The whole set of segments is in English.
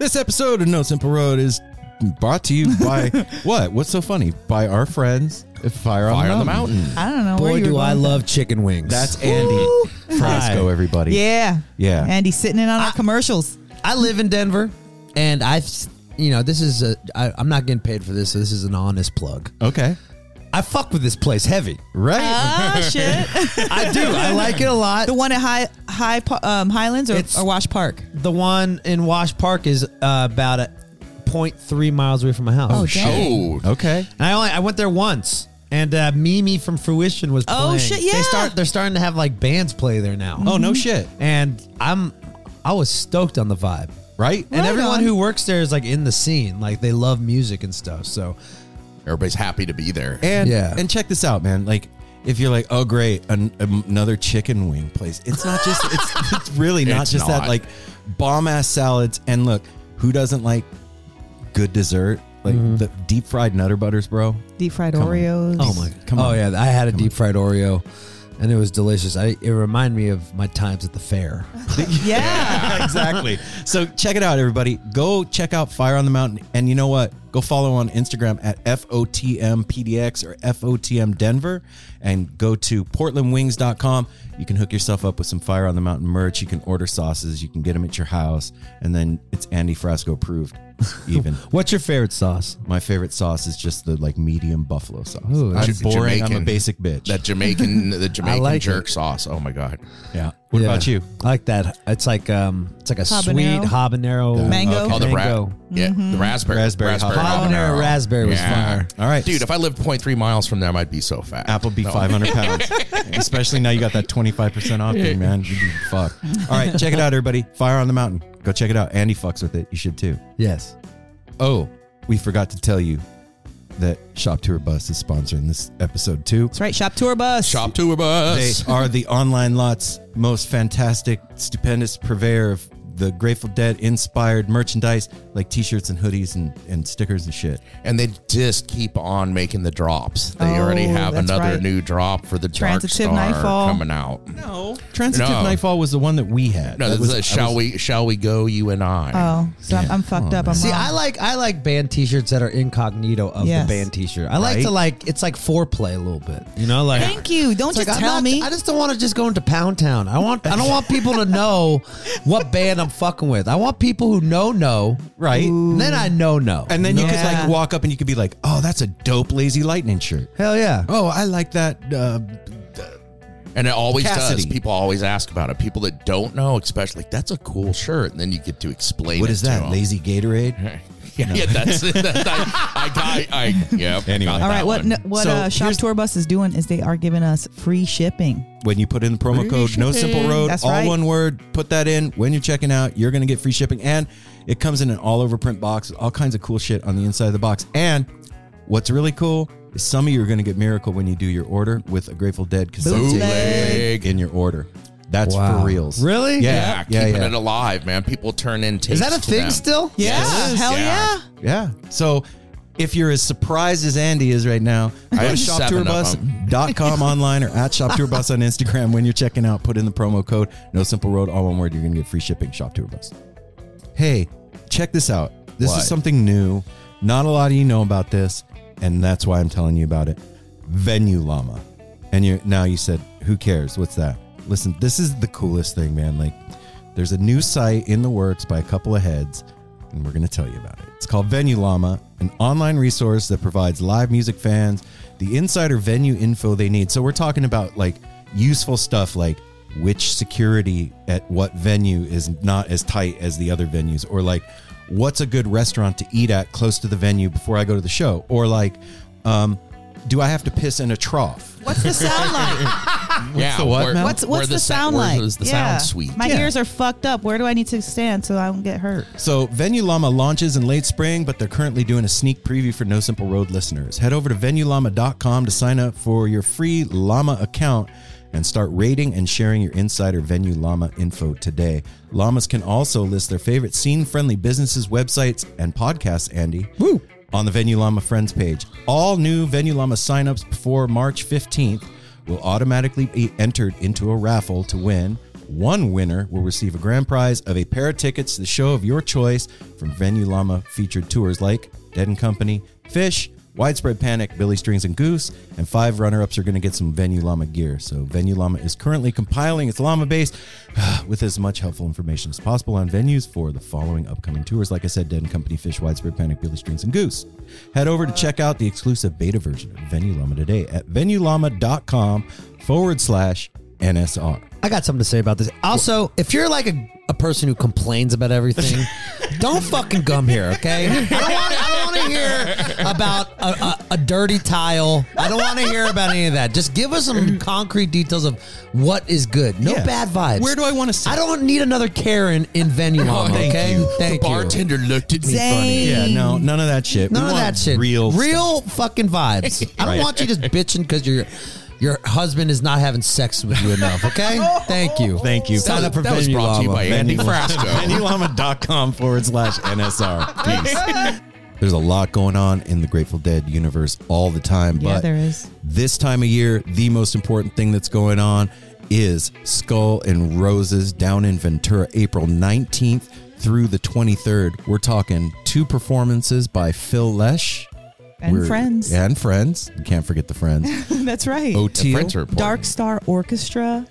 This episode of No Simple Road is brought to you by what? What's so funny? By our friends at Fire on the Mountain. I don't know. Boy, do I love chicken wings. That's Andy Frasco, everybody. Yeah. Andy's sitting in on our commercials. I live in Denver, and I'm not getting paid for this, so this is an honest plug. Okay. I fuck with this place heavy, right? Ah, shit. I do. I like it a lot. The one at Highlands or Wash Park? The one in Wash Park is about 0.3 miles away from my house. Oh, dang. Oh, okay. And I went there once, and Mimi from Fruition was playing. Oh, shit, yeah. They're starting to have, like, bands play there now. Mm-hmm. Oh, no shit. And I was stoked on the vibe. Right? And everyone who works there is, like, in the scene. Like, they love music and stuff, so... Everybody's happy to be there. And check this out, man. Like, if you're like, oh, great, another chicken wing place. It's not just, it's really not just that, like, bomb-ass salads. And look, who doesn't like good dessert? Like, the deep-fried Nutter Butters, bro. Deep-fried Oreos. Oh, my God. Oh, yeah. I had a deep-fried Oreo, and it was delicious. It reminded me of my times at the fair. Yeah. Exactly. So check it out, everybody. Go check out Fire on the Mountain. And you know what? Go follow on Instagram at FOTMPDX or FOTMDenver, and go to portlandwings.com. You can hook yourself up with some Fire on the Mountain merch. You can order sauces. You can get them at your house. And then it's Andy Frasco approved even. What's your favorite sauce? My favorite sauce is just the, like, medium buffalo sauce. Ooh, that's boring. Jamaican, I'm a basic bitch. That Jamaican like jerk sauce. Oh, my God. Yeah. What about you? I like that. It's like a habanero. Sweet habanero mango. Okay. Oh, the mango. Yeah, the raspberry habanero. Raspberry was fire. All right, dude. If I lived 0.3 miles from there, I might be so fat. Apple be 500 pounds. Especially now you got that 25% off thing, man. You'd be fucked. All right, check it out, everybody. Fire on the Mountain. Go check it out. Andy fucks with it. You should too. Yes. Oh, we forgot to tell you that Shop Tour Bus is sponsoring this episode too. That's right, Shop Tour Bus. Shop Tour Bus. They are the online lot's most fantastic, stupendous purveyor of the Grateful Dead inspired merchandise, like t-shirts and hoodies and stickers and shit. And they just keep on making the drops. They already have another new drop for the Transitive Dark Star Nightfall coming out. No. Transitive Nightfall was the one that we had. No, this is Shall We Go, You and I. Oh, so I'm fucked up. I'm wrong. I like band t-shirts that are incognito of the band t-shirt. I like to it's like foreplay a little bit. You know, like thank you. Don't just tell me. I just don't want to just go into Pound Town. I don't want people to know what band I'm fucking with. I want people who know, right? Ooh. And then I know. And then you could like walk up and you could be like, oh, that's a dope Lazy Lightning shirt. Hell yeah. Oh, I like that. And it always does. People always ask about it. People that don't know, especially, like, that's a cool shirt. And then you get to explain what it is that? To them. Lazy Gatorade? Yeah, that's it. Anyway. All right, what Shop Tour Bus is doing is they are giving us free shipping. When you put in the promo code No Simple Road, one word, put that in. When you're checking out, you're going to get free shipping. And it comes in an all-over print box, all kinds of cool shit on the inside of the box. And what's really cool is some of you are going to get miracle when you do your order with a Grateful Dead bootleg in your order. That's for reals. Really? Yeah. Keeping it alive, man. People turn in tapes. Is that a thing still? Yeah. Hell yeah. So If you're as surprised as Andy is right now, go to shoptourbus.com online or at shoptourbus on Instagram. When you're checking out, put in the promo code No Simple Road, all one word. You're going to get free shipping. Shop Tour Bus. Hey, check this out. This is something new. Not a lot of you know about this, and that's why I'm telling you about it. Venue Llama. And now you said, who cares? What's that? Listen, this is the coolest thing, man. Like, there's a new site in the works by a couple of heads, and we're going to tell you about it. It's called Venue Llama, an online resource that provides live music fans the insider venue info they need. So we're talking about like useful stuff like which security at what venue is not as tight as the other venues, or like what's a good restaurant to eat at close to the venue before I go to the show, or like do I have to piss in a trough? What's the sound like? Yeah, what's the sound like? Where's the sound suite? My ears are fucked up. Where do I need to stand so I don't get hurt? So Venue Llama launches in late spring, but they're currently doing a sneak preview for No Simple Road listeners. Head over to venuellama.com to sign up for your free Llama account and start rating and sharing your insider Venue Llama info today. Llamas can also list their favorite scene-friendly businesses, websites, and podcasts, Andy. Woo! On the Venue Llama Friends page. All new Venue Llama signups before March 15th will automatically be entered into a raffle to win. One winner will receive a grand prize of a pair of tickets to the show of your choice from Venue Llama featured tours like Dead and Company, Fish, Widespread Panic, Billy Strings and Goose, and 5 runner-ups are going to get some Venue Llama gear. So Venue Llama is currently compiling its Llama base with as much helpful information as possible on venues for the following upcoming tours. Like I said, Dead and Company, Fish, Widespread Panic, Billy Strings, and Goose. Head over to check out the exclusive beta version of Venue Llama today at venuellama.com/NSR. I got something to say about this. Also, if you're like a person who complains about everything, don't fucking come here, okay? I don't want to hear about a dirty tile. I don't want to hear about any of that. Just give us some concrete details of what is good. No bad vibes. Where do I want to sit? I don't need another Karen in Venue Llama, okay? Thank you. The bartender looked at me funny. Yeah, no, none of that shit. Real fucking vibes. I don't want you just bitching because your husband is not having sex with you enough, okay? Thank you. Sign up for Venue Llama. That was brought to you by Andy Frasco. VenueLlama.com/NSR. Peace. There's a lot going on in the Grateful Dead universe all the time. Yeah, but there is. This time of year, the most important thing that's going on is Skull and Roses down in Ventura, April 19th through the 23rd. We're talking 2 performances by Phil Lesh and friends. You can't forget the friends. That's right. OT, Dark Star Orchestra,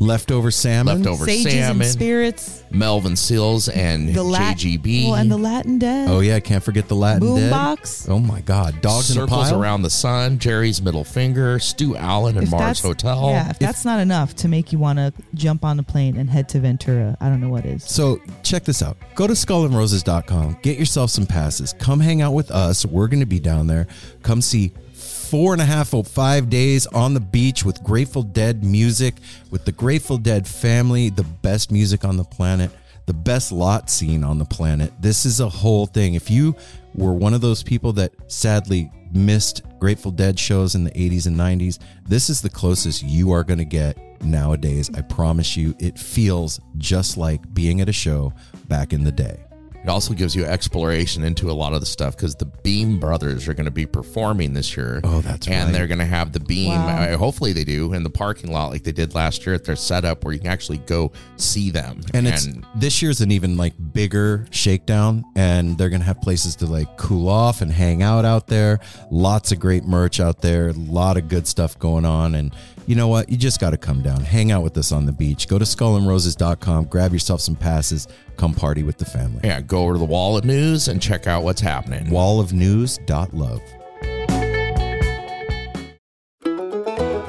Leftover Salmon, and Spirits, Melvin Seals and JGB, and the Latin Dead. Oh yeah, can't forget the Latin Dead. Boombox. Oh my God, Dogs in a Pile, Circles Around the Sun, Jerry's Middle Finger, Stu Allen and Mars Hotel. Yeah, if that's not enough to make you want to jump on the plane and head to Ventura, I don't know what is. So check this out. Go to SkullAndRoses.com. Get yourself some passes. Come hang out with us. We're going to be down there. Come see 4.5 or 5 days on the beach with Grateful Dead music, with the Grateful Dead family, the best music on the planet, the best lot scene on the planet. This is a whole thing. If you were one of those people that sadly missed Grateful Dead shows in the 80s and 90s, this is the closest you are going to get nowadays. I promise you, it feels just like being at a show back in the day. It also gives you exploration into a lot of the stuff because the Beam Brothers are going to be performing this year. Oh, that's right. And they're going to have the Beam, hopefully they do, in the parking lot like they did last year at their setup where you can actually go see them. And it's, this year's an even like bigger shakedown, and they're going to have places to like cool off and hang out there. Lots of great merch out there. A lot of good stuff going on. And you know what? You just got to come down. Hang out with us on the beach. Go to SkullAndRoses.com. Grab yourself some passes. Come party with the family. Yeah, go over to the Wall of News and check out what's happening. Wallofnews.love.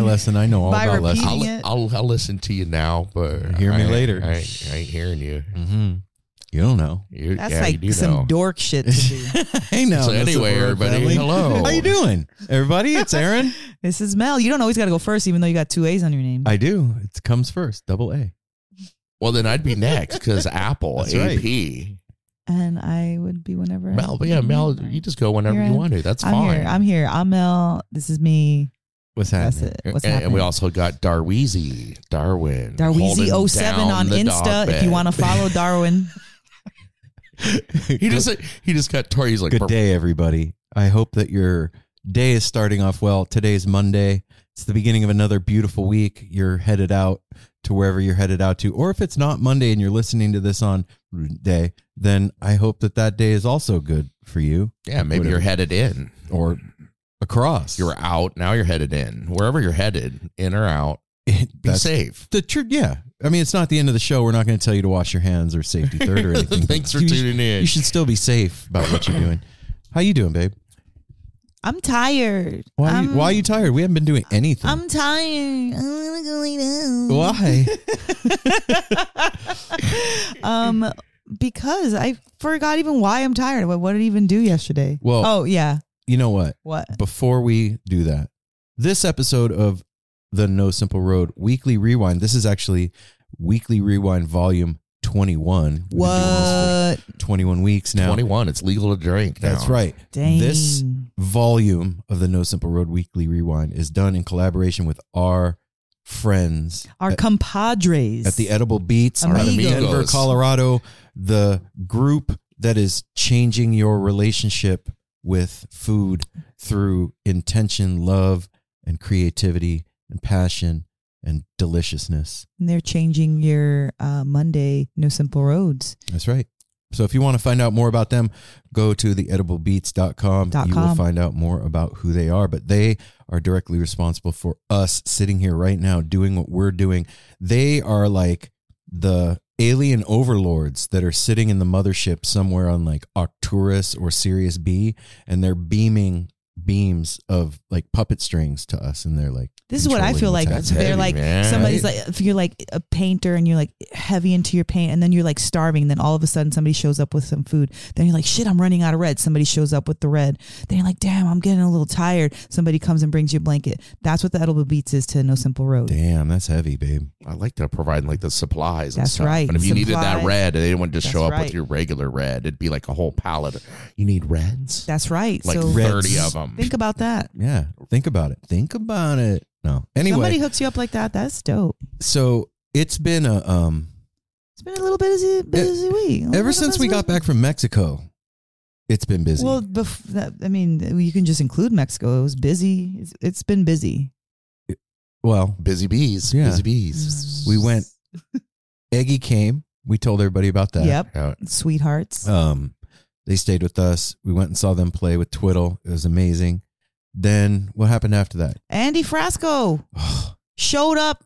Lesson. I know all about lessons. I'll listen to you now, but hear me later. I ain't hearing you. Mm-hmm. You don't know. That's dork shit to do. I know. So anyway, everybody, hello. How you doing, everybody? It's Aaron. This is Mel. You don't always got to go first, even though you got two A's on your name. I do. It comes first, double A. Well, then I'd be next because Apple, that's AP. Right. And I would be whenever. Mel, but yeah, Mel, you just go whenever you want to. That's fine. I'm here. I'm Mel. This is me. What's happening? And we also got Darweezy07 on Insta. If you want to follow Darwin, he just got Tori. He's like, "Good day, everybody. I hope that your day is starting off well. Today's Monday. It's the beginning of another beautiful week. You're headed out to wherever you're headed out to, or if it's not Monday and you're listening to this on day, then I hope that day is also good for you. Yeah, maybe whatever. You're headed in or." Across. You were out. Now you're headed in. Wherever you're headed, in or out, be safe. The truth, yeah. I mean, it's not the end of the show. We're not going to tell you to wash your hands or safety third or anything. Thanks for tuning in. You should still be safe about what you're doing. How you doing, babe? I'm tired. Why are you tired? We haven't been doing anything. I'm tired. I want to go lay down. Why? Because I forgot even why I'm tired. What did I even do yesterday? Well, oh, yeah. You know what? What? Before we do that, this episode of the No Simple Road Weekly Rewind, this is actually Weekly Rewind Volume 21. We've what? 21 weeks now. 21. It's legal to drink now. That's right. Dang. This volume of the No Simple Road Weekly Rewind is done in collaboration with our friends. Our compadres. At the Edible Beats. Amigos. Out of Denver, Colorado. The group that is changing your relationship with food through intention, love, and creativity, and passion, and deliciousness. And they're changing your Monday No Simple Roads. That's right. So if you want to find out more about them, go to theediblebeats.com. You will find out more about who they are. But they are directly responsible for us sitting here right now doing what we're doing. They are like the alien overlords that are sitting in the mothership somewhere on like Arcturus or Sirius B, and they're beaming beams of like puppet strings to us, and they're like, this is what I feel like. They're like, somebody's like, if you're like a painter and you're like heavy into your paint, and then you're like starving, then all of a sudden somebody shows up with some food, then you're like, shit, I'm running out of red, somebody shows up with the red, then you're like, damn, I'm getting a little tired, somebody comes and brings you a blanket. That's what the Edible Beats is to No Simple Road. Damn, that's heavy, babe. I like that, providing like the supplies and that's stuff. Right. And if you needed that red, they wouldn't just show up with your regular red. It'd be like a whole palette. You need reds? That's right. Like so 30 of them. Think about that. Yeah. Think about it. Think about it. No. Anyway. Somebody hooks you up like that. That's dope. So it's been a little busy week. Ever since we got back from Mexico, it's been busy. Well, you can just include Mexico. It was busy. It's been busy. Busy bees. Yeah. Busy bees. We went. Eggie came. We told everybody about that. Yep. Sweethearts. They stayed with us. We went and saw them play with Twiddle. It was amazing. Then what happened after that? Andy Frasco showed up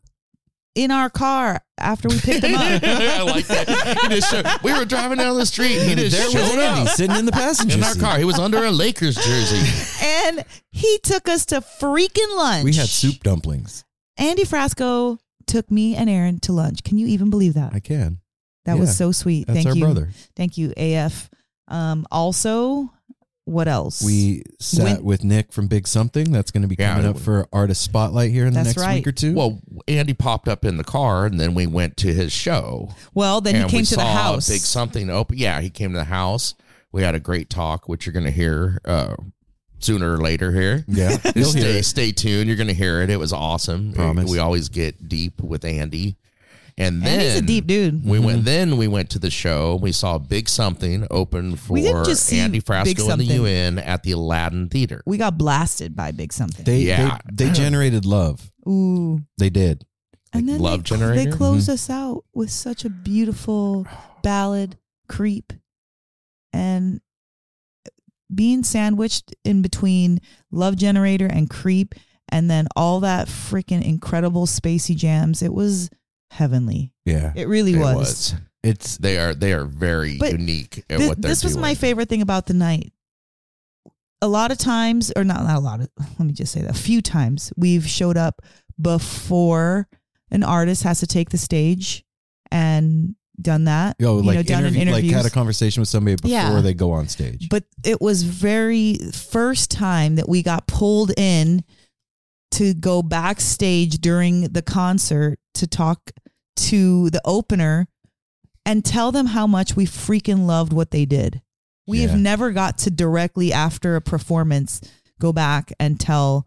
in our car after we picked him up. I like that. He just we were driving down the street. And he just showed up, sitting in the passenger seat. In our car. He was under a Lakers jersey. And he took us to freaking lunch. We had soup dumplings. Andy Frasco took me and Aaron to lunch. Can you even believe that? I can. That was so sweet. That's our brother. Thank you, AF. Also, what else? We sat with Nick from Big Something. That's going to be coming up for Artist Spotlight here in the next week or two. Well, Andy popped up in the car, and then we went to his show. Well, then he came to the house. Big Something open. Yeah, he came to the house. We had a great talk, which you're going to hear sooner or later here. Yeah, you'll hear it. Stay tuned. You're going to hear it. It was awesome. Promise. We always get deep with Andy. And then he's a deep dude. We went. Then we went to the show. We saw Big Something open for Andy Frasco and the UN at the Aladdin Theater. We got blasted by Big Something. They generated love. Ooh, they did. And like then love generator. They closed us out with such a beautiful ballad, Creep, and being sandwiched in between Love Generator and Creep, and then all that freaking incredible spacey jams. It was heavenly. Yeah, it really was. It's they are very unique at what they're doing. This was my favorite thing about the night. A lot of times, or not a lot of, let me just say that, a few times we've showed up before an artist has to take the stage and done that. Had a conversation with somebody before they go on stage. But it was very first time that we got pulled in to go backstage during the concert to talk to the opener and tell them how much we freaking loved what they did. We have never got to directly after a performance go back and tell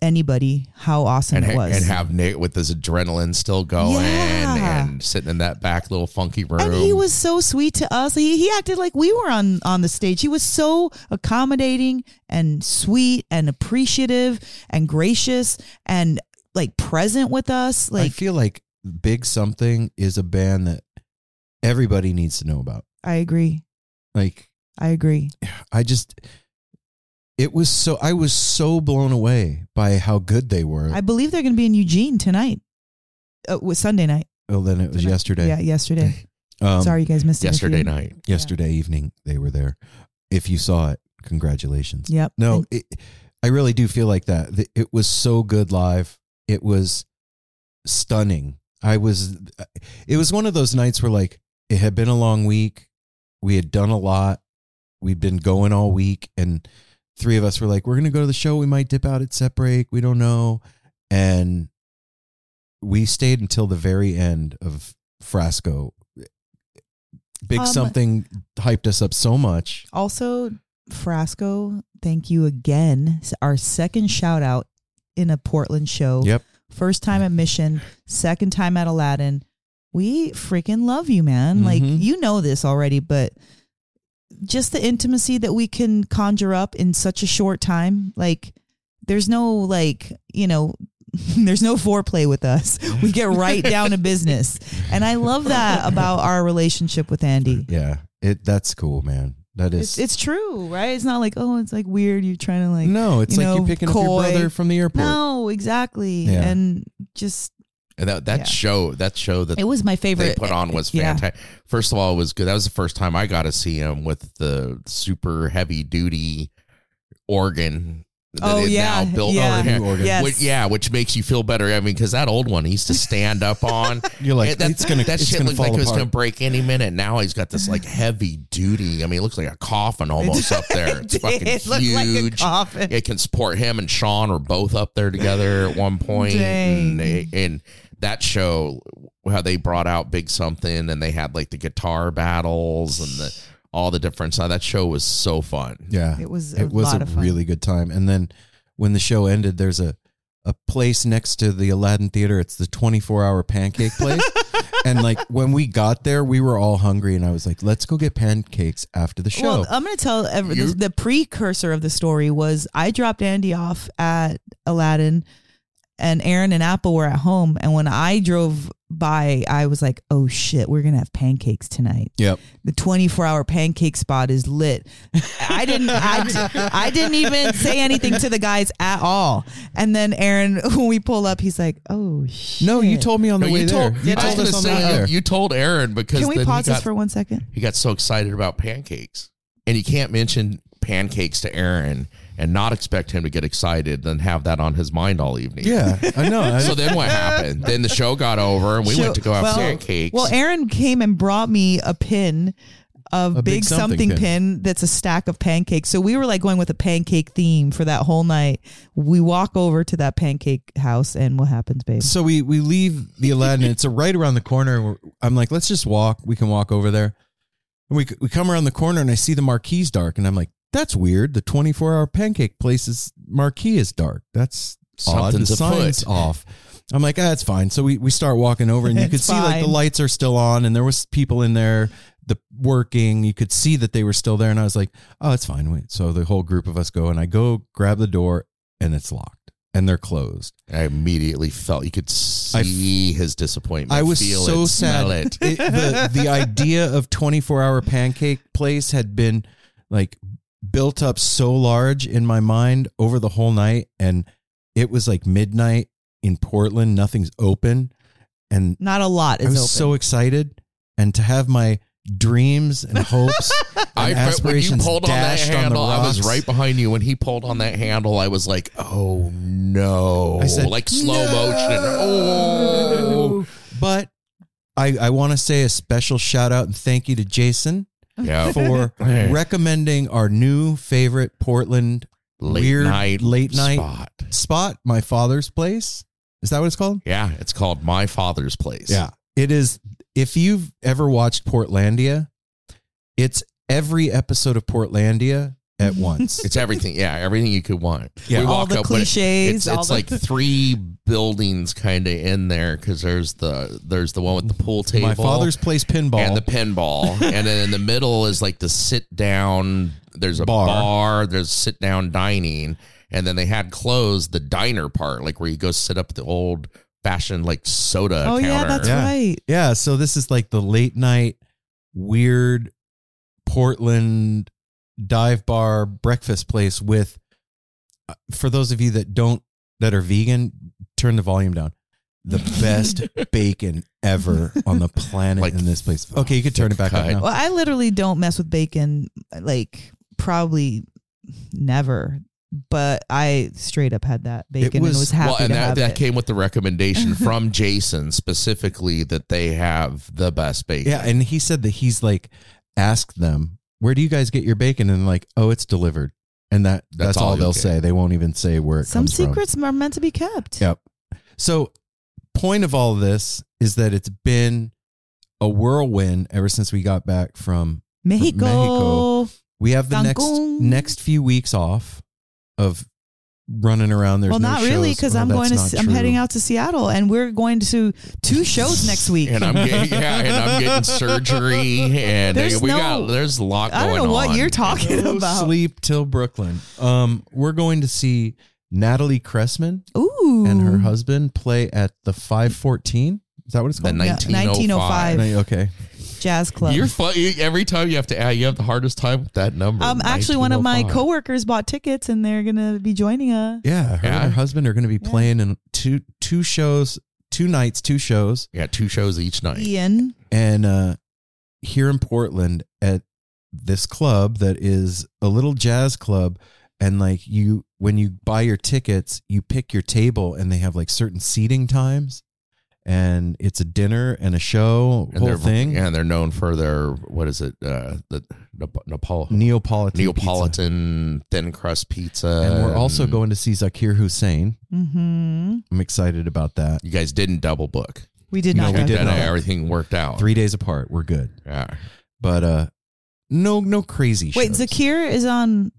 anybody how awesome it was. And have Nate with his adrenaline still going and sitting in that back little funky room. And he was so sweet to us. He acted like we were on the stage. He was so accommodating and sweet and appreciative and gracious and like present with us. Like, I feel like Big Something is a band that everybody needs to know about. I agree. I was so blown away by how good they were. I believe they're going to be in Eugene tonight. It was Sunday night. Oh, then it was yesterday. Yeah, yesterday. Sorry, you guys missed it. Yesterday night. Yesterday evening, they were there. If you saw it, congratulations. Yep. No, I really do feel like that. It was so good live. It was stunning. It was one of those nights where like it had been a long week. We had done a lot. We'd been going all week, and three of us were like, we're going to go to the show. We might dip out at set break. We don't know. And we stayed until the very end of Frasco. Big Something hyped us up so much. Also, Frasco, thank you again. It's our second shout out in a Portland show. Yep. First time at Mission, second time at Aladdin. We freaking love you, man. Mm-hmm. Like, you know this already, but just the intimacy that we can conjure up in such a short time. Like, there's no, like, you know, there's no foreplay with us. We get right down to business. And I love that about our relationship with Andy. Yeah. That's cool, man. That is. It's true, right? It's not like, oh, it's like weird. You're trying to like, no, it's like you're picking up your brother from the airport. No, exactly. Yeah. And just, That show that it was my favorite. They put on was fantastic. Yeah. First of all, it was good. That was the first time I got to see him with the super heavy duty organ. Which makes you feel better. I mean, because that old one he used to stand up on. You're like, that shit looked like it was going to break any minute. Now he's got this like heavy duty. I mean, it looks like a coffin almost up there. It's fucking huge. Like it can support him and Sean were both up there together at one point. And that show, how they brought out Big Something and they had like the guitar battles and all the different side. That show was so fun. Yeah. It was a really good time. And then when the show ended, there's a place next to the Aladdin Theater. It's the 24-hour pancake place. And like when we got there, we were all hungry and I was like, let's go get pancakes after the show. Well, I'm going to tell the precursor of the story was I dropped Andy off at Aladdin and Aaron and Apple were at home. And when I drove by, I was like, oh shit, we're going to have pancakes tonight. Yep. The 24-hour pancake spot is lit. I didn't even say anything to the guys at all. And then Aaron, when we pull up, he's like, oh shit. No, you told me on the way there. You told Aaron because can we pause this for 1 second? He got so excited about pancakes. And you can't mention pancakes to Aaron and not expect him to get excited and have that on his mind all evening. Yeah, I know. So then what happened? Then the show got over and we went to go have pancakes. Well, Aaron came and brought me a pin of a big something pin that's a stack of pancakes. So we were like going with a pancake theme for that whole night. We walk over to that pancake house and what happens, babe? So we leave the Aladdin. It's right around the corner. I'm like, let's just walk. We can walk over there. And we come around the corner and I see the marquee's dark and I'm like, that's weird. The 24-hour pancake place's marquee is dark. That's odd. The sign's off. I'm like, that's fine. So we start walking over and you could see like the lights are still on and there was people in there working. You could see that they were still there. And I was like, oh, it's fine. So the whole group of us go and I go grab the door and it's locked. And they're closed. I immediately felt you could see his disappointment. I was so sad. The idea of 24-hour pancake place had been like built up so large in my mind over the whole night, and it was like midnight in Portland. Nothing's open, and not a lot is open. I was so excited, and to have my dreams and hopes and aspirations dashed on the rocks. I was right behind you when he pulled on that handle. I was like, oh no! I said, like slow motion. Oh, but I want to say a special shout out and thank you to Jason. Yeah. For recommending our new favorite Portland late night spot, My Father's Place. Is that what it's called? Yeah, it's called My Father's Place. Yeah, it is. If you've ever watched Portlandia, it's every episode of Portlandia at once. It's everything. Yeah, everything you could want. Yeah, all the cliches. It's like three buildings kind of in there because there's the one with the pool table, My Father's Place pinball, and the pinball, and then in the middle is like the sit down. There's a bar. There's sit down dining, and then they had closed the diner part, like where you go sit up at the old fashioned like soda counter. Yeah, that's right. Yeah, so this is like the late night weird Portland dive bar breakfast place with, for those of you that are vegan, turn the volume down, the best bacon ever on the planet, like, in this place. Okay, you could turn it back up now. Well, I literally don't mess with bacon, like probably never, but I straight up had that bacon and was happy to have it. That came with the recommendation from Jason specifically that they have the best bacon. Yeah, and he said that he's like, ask them, where do you guys get your bacon? And like, oh, it's delivered. And that's all they'll say. They won't even say where it comes from. Some secrets are meant to be kept. Yep. So point of all of this is that it's been a whirlwind ever since we got back from Mexico. We have the next few weeks off of running around. There's not really, because I'm heading out to Seattle and we're going to two shows next week. And I'm getting surgery and there's a lot going on. I don't know what you're talking about. Sleep till Brooklyn. We're going to see Natalie Cressman and her husband play at the 514. Is that what it's called? The 1905. Okay. Jazz Club. You're fun. Every time you have the hardest time with that number. Actually, one of my coworkers bought tickets and they're going to be joining us. Yeah. Her and her husband are going to be playing in two shows, 2 nights, 2 shows. Yeah. 2 shows each night. Ian. And here in Portland at this club that is a little jazz club And like you, when you buy your tickets, you pick your table and they have like certain seating times, and it's a dinner and a show, and whole thing. Yeah. And they're known for their, what is it? Neapolitan thin crust pizza. And we're also going to see Zakir Hussain. Mm-hmm. I'm excited about that. You guys didn't double book. We did not. We did not. Everything worked out. 3 days apart. We're good. Yeah. But, no crazy shows. Wait, Zakir is on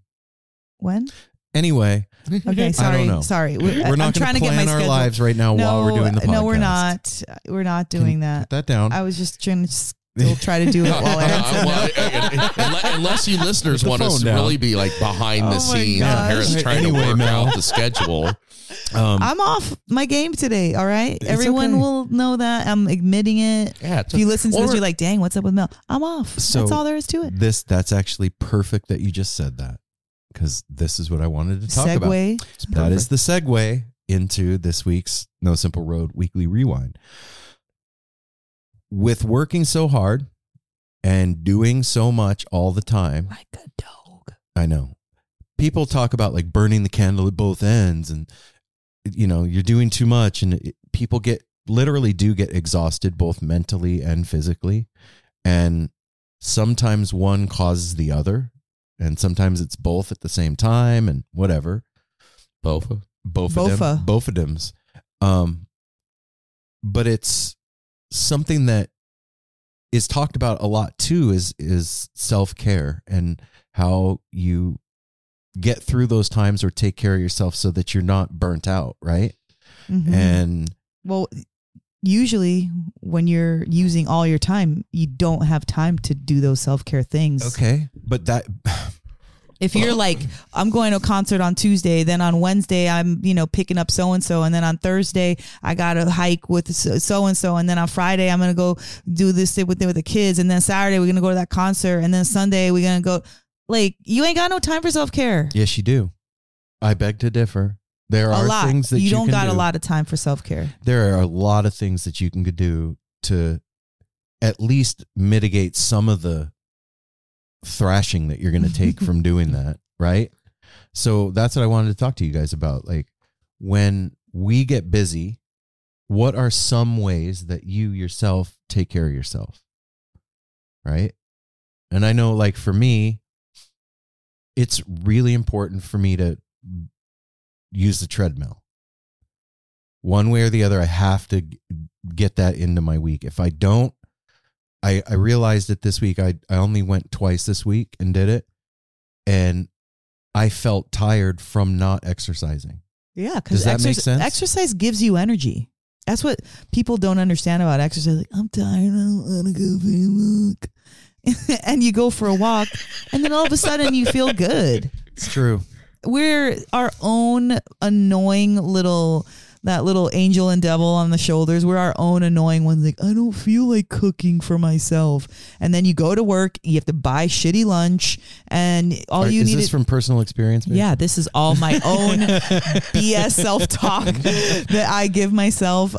when? Anyway. Okay, sorry. I don't know. Sorry. We're not going to plan our lives right now while we're doing the podcast. No, we're not. We're not doing that. Put that down. I was just trying to still try to do it while I answer. Unless you listeners want us to really be like behind the scenes. Harris trying to work out the schedule. I'm off my game today, all right? Everyone will know that. I'm admitting it. Yeah, if you listen to this, you're like, dang, what's up with Mel? I'm off. So that's all there is to it. That's actually perfect that you just said that, because this is what I wanted to talk about. That is the segue into this week's No Simple Road Weekly Rewind. With working so hard and doing so much all the time. Like a dog. I know. People talk about like burning the candle at both ends, and you know, you're doing too much, and people do get exhausted both mentally and physically. And sometimes one causes the other, and sometimes it's both at the same time, and whatever. Both of them. But it's something that is talked about a lot too, is self-care, and how you get through those times or take care of yourself so that you're not burnt out. Right. Mm-hmm. And well, usually when you're using all your time, you don't have time to do those self-care things. Okay. But that, if you're like, I'm going to a concert on Tuesday, then on Wednesday, I'm, picking up so-and-so. And then on Thursday, I got to hike with so-and-so. And then on Friday, I'm going to go do this with the kids. And then Saturday, we're going to go to that concert. And then Sunday, we're going to go. Like, you ain't got no time for self-care. Yes, you do. I beg to differ. There are things that you don't got a lot of time for self-care. There are a lot of things that you can do to at least mitigate some of the thrashing that you're going to take from doing that, right? So that's what I wanted to talk to you guys about. Like, when we get busy, what are some ways that you yourself take care of yourself, right? And I know, like, for me, it's really important for me to use the treadmill. One way or the other, I have to get that into my week. If I don't, I realized that this week, I only went twice this week and did it. And I felt tired from not exercising. Yeah. Does that make sense? Exercise gives you energy. That's what people don't understand about exercise. Like, I'm tired. I don't want to go for a walk. And you go for a walk, and then all of a sudden you feel good. It's true. We're our own annoying little angel and devil on the shoulders. We're our own annoying ones. Like, I don't feel like cooking for myself. And then you go to work, you have to buy shitty lunch, and all you need. Is this from personal experience? Maybe? Yeah, this is all my own BS self-talk that I give myself.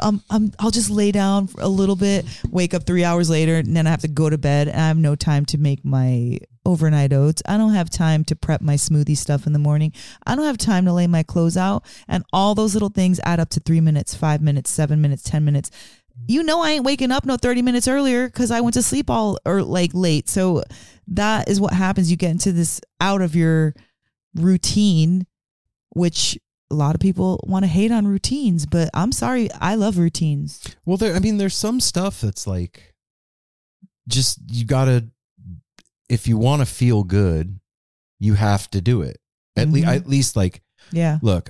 I'll just lay down for a little bit, wake up 3 hours later, and then I have to go to bed, and I have no time to make my overnight oats. I don't have time to prep my smoothie stuff in the morning. I don't have time to lay my clothes out. And all those little things add up to 3 minutes, 5 minutes, 7 minutes, 10 minutes. I ain't waking up no 30 minutes earlier because I went to sleep late. So that is what happens. You get into this out of your routine, which a lot of people want to hate on routines, but I'm sorry. I love routines. Well, there's some stuff that's like, just, you got to, if you want to feel good, you have to do it. At least, look,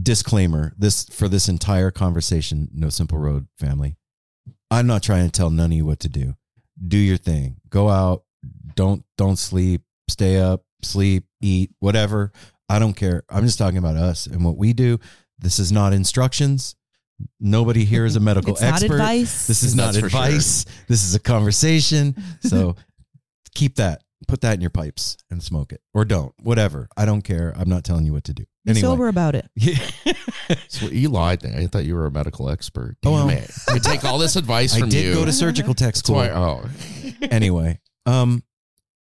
disclaimer, for this entire conversation, No Simple Road family, I'm not trying to tell none of you what to do. Do your thing. Go out. Don't sleep. Stay up, sleep, eat, whatever. I don't care. I'm just talking about us and what we do. This is not instructions. Nobody here is a medical expert. Not advice. This is not advice. Sure. This is a conversation. So keep that, put that in your pipes and smoke it, or don't, whatever. I don't care. I'm not telling you what to do. Anyway. Be sober about it. Yeah. So you lied. I thought you were a medical expert. Damn it. I take all this advice from you. I did go to surgical tech school. Anyway,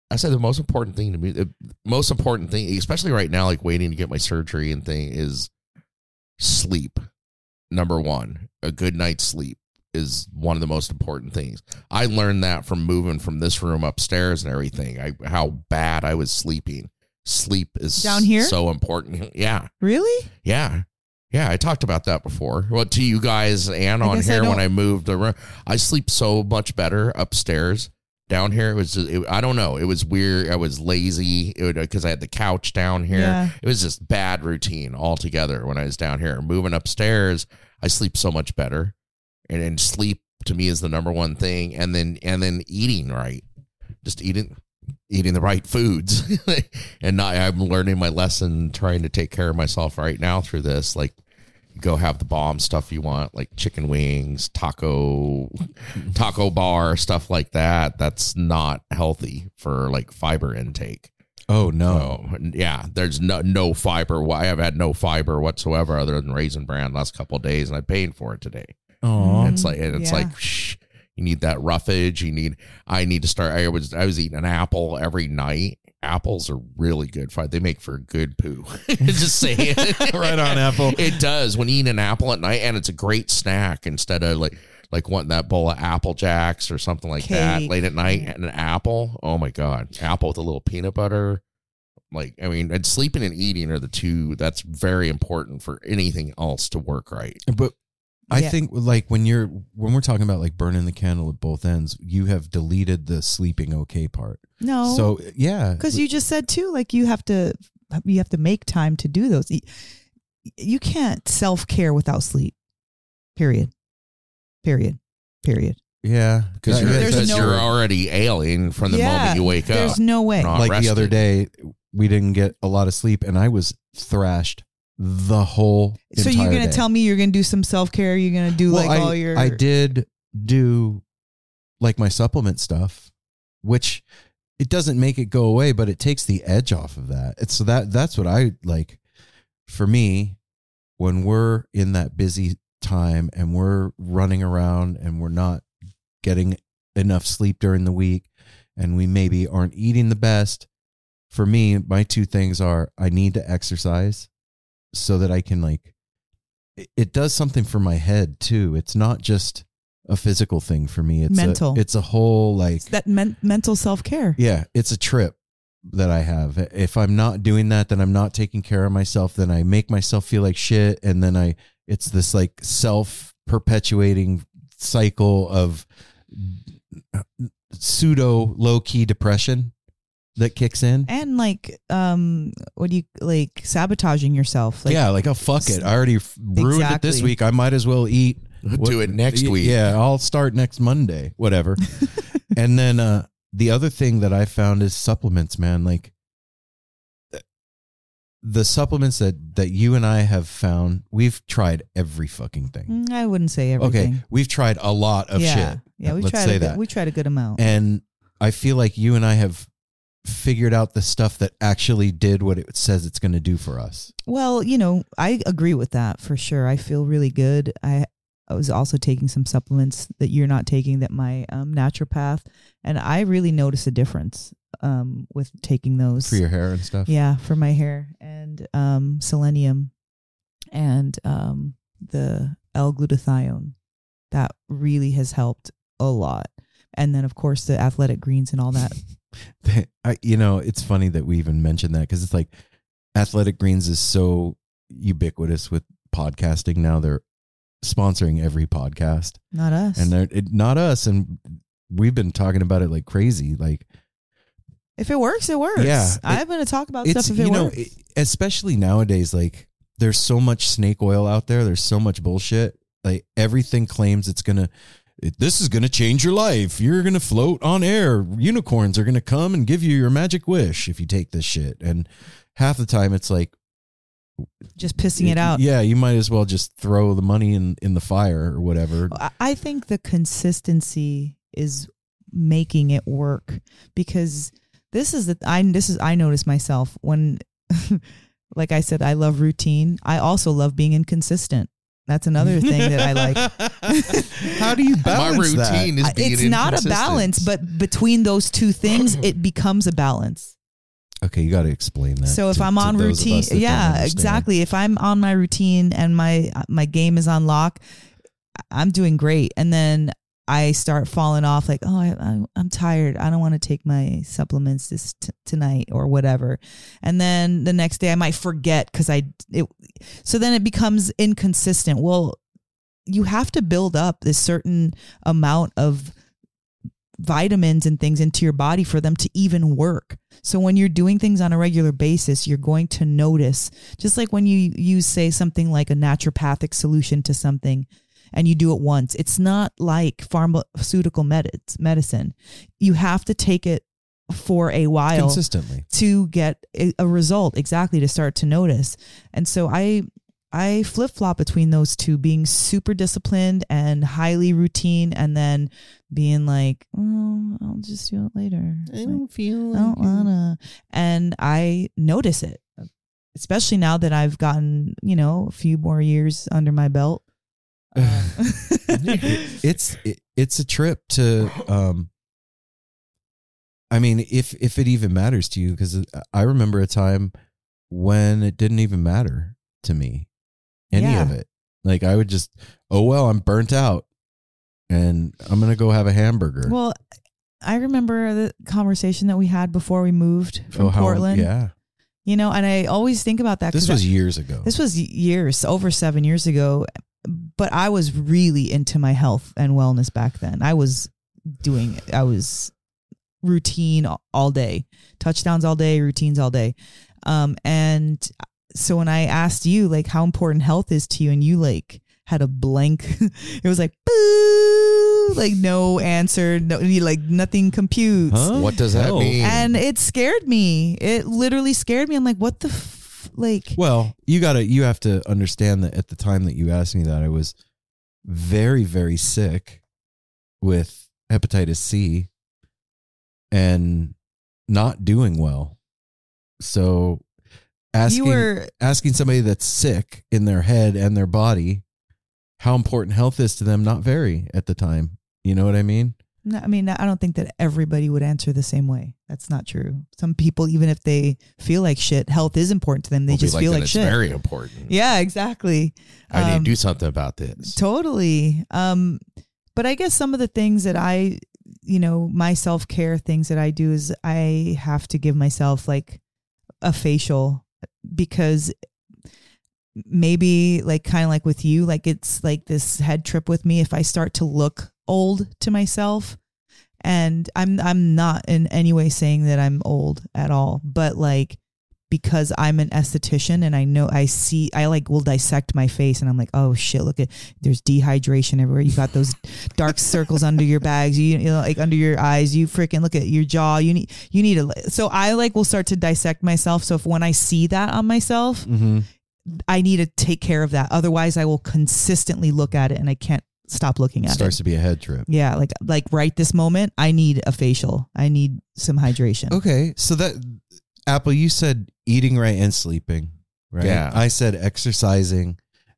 I said the most important thing to me, the most important thing, especially right now, like waiting to get my surgery and thing, is sleep. Number one, a good night's sleep is one of the most important things. I learned that from moving from this room upstairs and everything, how bad I was sleeping. Sleep is down here so important. Yeah. Really? Yeah. Yeah, I talked about that before. Well, to you guys and on here when I moved around, I sleep so much better upstairs. Down here, it was just, I don't know. It was weird. I was lazy because I had the couch down here. Yeah. It was just bad routine altogether when I was down here. Moving upstairs, I sleep so much better. And sleep to me is the number one thing. And then eating right, just eating the right foods. And I'm learning my lesson, trying to take care of myself right now through this. Like, go have the bomb stuff you want, like chicken wings, taco bar, stuff like that. That's not healthy for like fiber intake. Oh no. So, yeah, there's no fiber. I have had no fiber whatsoever other than Raisin Bran last couple of days, and I'm paying for it today. Oh, it's like shh, you need that roughage. I was eating an apple every night. Apples are really good. They make for a good poo. Just saying. Right on, apple. It does. When you eat an apple at night, and it's a great snack instead of like wanting that bowl of Apple Jacks or something like that late at night, and an apple. Oh my God. Apple with a little peanut butter. Like, I mean, and sleeping and eating are the two. That's very important for anything else to work right. But I think like when we're talking about like burning the candle at both ends, you have deleted the sleeping okay part. No. So yeah. Because you just said too, like you have to make time to do those. You can't self-care without sleep. Period. Yeah. Because you're already ailing from the moment you wake up. There's no way. Like rested. The other day, we didn't get a lot of sleep and I was thrashed. The whole so you're gonna day. Tell me you're gonna do some self-care, you're gonna do I did do like my supplement stuff, which it doesn't make it go away, but it takes the edge off of that. It's so that's what I like. For me, when we're in that busy time and we're running around and we're not getting enough sleep during the week and we maybe aren't eating the best, for me, my two things are I need to exercise so that I can like, it does something for my head too. It's not just a physical thing for me. It's mental. It's a whole like it's that mental self-care. Yeah. It's a trip that I have. If I'm not doing that, then I'm not taking care of myself. Then I make myself feel like shit. And then it's this like self-perpetuating cycle of pseudo low-key depression that kicks in. And like, what do you like sabotaging yourself? Like, yeah. Like, oh, fuck it. I already ruined it this week. I might as well eat. Do it next week. Yeah. I'll start next Monday, whatever. And then, the other thing that I found is supplements, man. Like the supplements that you and I have found, we've tried every fucking thing. I wouldn't say everything. Okay. We've tried a lot of shit. Yeah. We tried a good amount. And I feel like you and I have figured out the stuff that actually did what it says it's going to do for us. Well, you know, I agree with that for sure. I feel really good. I was also taking some supplements that you're not taking, that my naturopath, and I really noticed a difference with taking those. For your hair and stuff? Yeah, for my hair, and selenium and the L-glutathione. That really has helped a lot. And then, of course, the athletic greens and all that. You know, it's funny that we even mentioned that, because it's like athletic greens is so ubiquitous with podcasting now. They're sponsoring every podcast, not us, and not us. And we've been talking about it like crazy. Like, if it works, it works. Yeah, I'm going to talk about stuff if it works. Especially nowadays, like there's so much snake oil out there. There's so much bullshit. Like everything claims it's going to. This is going to change your life. You're going to float on air. Unicorns are going to come and give you your magic wish if you take this shit. And half the time it's like just pissing it out. Yeah. You might as well just throw the money in the fire or whatever. I think the consistency is making it work, because I noticed myself when, like I said, I love routine. I also love being inconsistent. That's another thing that I like. How do you balance that? My routine is being inconsistent. It's not a balance, but between those two things, it becomes a balance. Okay, you got to explain that. So if I'm on routine, yeah, exactly. If I'm on my routine and my game is on lock, I'm doing great. And then I start falling off like, oh, I'm tired. I don't want to take my supplements tonight or whatever. And then the next day I might forget so then it becomes inconsistent. Well, you have to build up this certain amount of vitamins and things into your body for them to even work. So when you're doing things on a regular basis, you're going to notice, just like when you use, say, something like a naturopathic solution to something and you do it once. It's not like pharmaceutical medicine. You have to take it for a while consistently to get a result, exactly, to start to notice. And so I flip-flop between those two, being super disciplined and highly routine, and then being like, oh, I'll just do it later. I don't wanna. And I notice it, especially now that I've gotten, a few more years under my belt. It's a trip to, if it even matters to you, because I remember a time when it didn't even matter to me. Any of it. Like I would just, oh, well, I'm burnt out and I'm going to go have a hamburger. Well, I remember the conversation that we had before we moved from Portland. Yeah. And I always think about that. This was years ago. This was years, over 7 years ago. But I was really into my health and wellness back then. I was routine all day, touchdowns all day, routines all day. And so when I asked you like how important health is to you, and you like had a blank, it was like, boo, like no answer, no, like nothing computes. Huh? What does that mean? And it scared me. It literally scared me. I'm like, what the like, well, you have to understand that at the time that you asked me that, I was very, very sick with hepatitis C and not doing well. So asking somebody that's sick in their head and their body, how important health is to them, not very at the time. You know what I mean? No, I mean, I don't think that everybody would answer the same way. That's not true. Some people, even if they feel like shit, health is important to them. They just feel like shit. It's very important. Yeah, exactly. I need to do something about this. Totally. But I guess some of the things that I, my self-care things that I do is I have to give myself like a facial, because maybe like kind of like with you, like it's like this head trip with me. If I start to look old to myself, and I'm not in any way saying that I'm old at all, but like, because I'm an esthetician and I know I will dissect my face and I'm like, oh shit, look at, there's dehydration everywhere. You got those dark circles under your bags, like under your eyes, you freaking look at your jaw. You need to, so I like will start to dissect myself. So if when I see that on myself, mm-hmm. I need to take care of that. Otherwise I will consistently look at it and I can't stop looking at it. Starts to be a head trip. Yeah. Like right this moment, I need a facial. I need some hydration. Okay. So that, Apple, you said eating right and sleeping, right? Yeah. I said exercising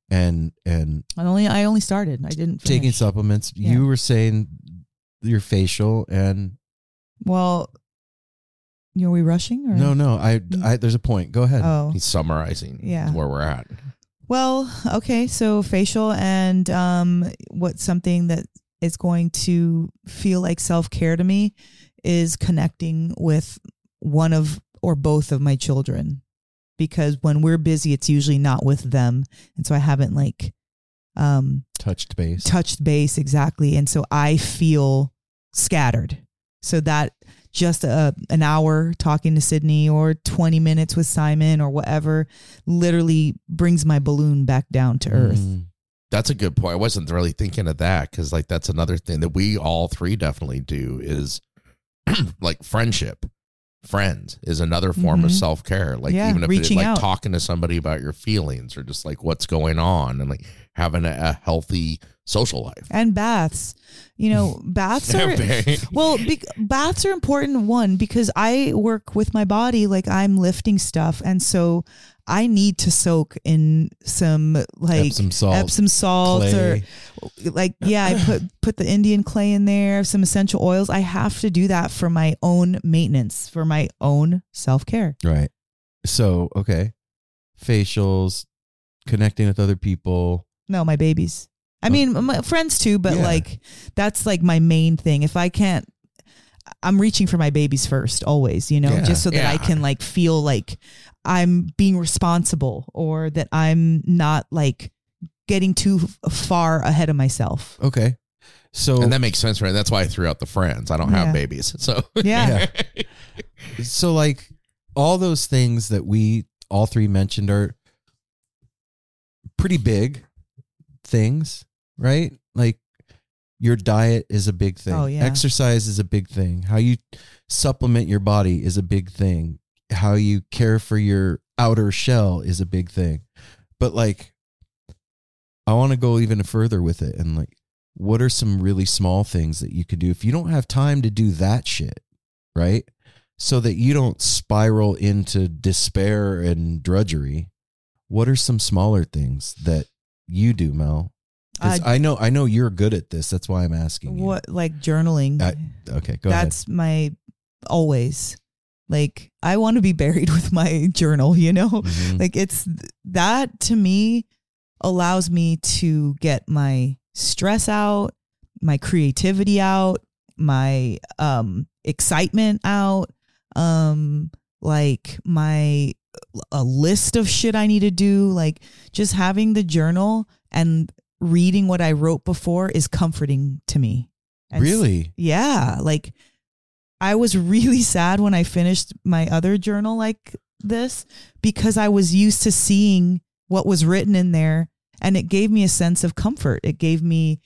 and I only started. I didn't finish. Taking supplements. Yeah. You were saying your facial and. Well, are we rushing? Or? No. I there's a point. Go ahead. Oh. He's summarizing where we're at. Well, okay, so facial and what's something that is going to feel like self-care to me is connecting with one of or both of my children, because when we're busy, it's usually not with them. And so I haven't like touched base. Exactly. And so I feel scattered. So that just an hour talking to Sydney or 20 minutes with Simon or whatever literally brings my balloon back down to earth. That's a good point. I wasn't really thinking of that, because like that's another thing that we all three definitely do is like friendship. Friends is another form of self-care. Like even if it's like talking to somebody about your feelings or just like what's going on and like having a healthy social life. And baths, you know, baths are, well, baths are important. One, because I work with my body, like I'm lifting stuff. And so I need to soak in some like Epsom salts clay. Or like, yeah, I put the Indian clay in there, some essential oils. I have to do that for my own maintenance, for my own self-care. Right. So, okay. Facials, connecting with other people. No, my babies. I mean, my friends too, but yeah. Like, that's like my main thing. If I can't, I'm reaching for my babies first always, you know, yeah. Just so that I can like feel like I'm being responsible or that I'm not like getting too far ahead of myself. Okay. So, and that makes sense, right? That's why I threw out the friends. I don't have babies. So, yeah. So like all those things that we all three mentioned are pretty big things, right? Like your diet is a big thing. Oh, yeah. Exercise is a big thing. How you supplement your body is a big thing. How you care for your outer shell is a big thing. But like, I want to go even further with it. And like, what are some really small things that you could do if you don't have time to do that shit, right? So that you don't spiral into despair and drudgery. What are some smaller things that you do, Mel? I know you're good at this. That's why I'm asking you. What, like journaling? Okay, go ahead. That's my always. Like, I want to be buried with my journal, you know? Mm-hmm. Like, it's that to me allows me to get my stress out, my creativity out, my excitement out, like my a list of shit I need to do. Like, just having the journal and reading what I wrote before is comforting to me. And really? Yeah. Like, I was really sad when I finished my other journal like this because I was used to seeing what was written in there, and it gave me a sense of comfort. It gave me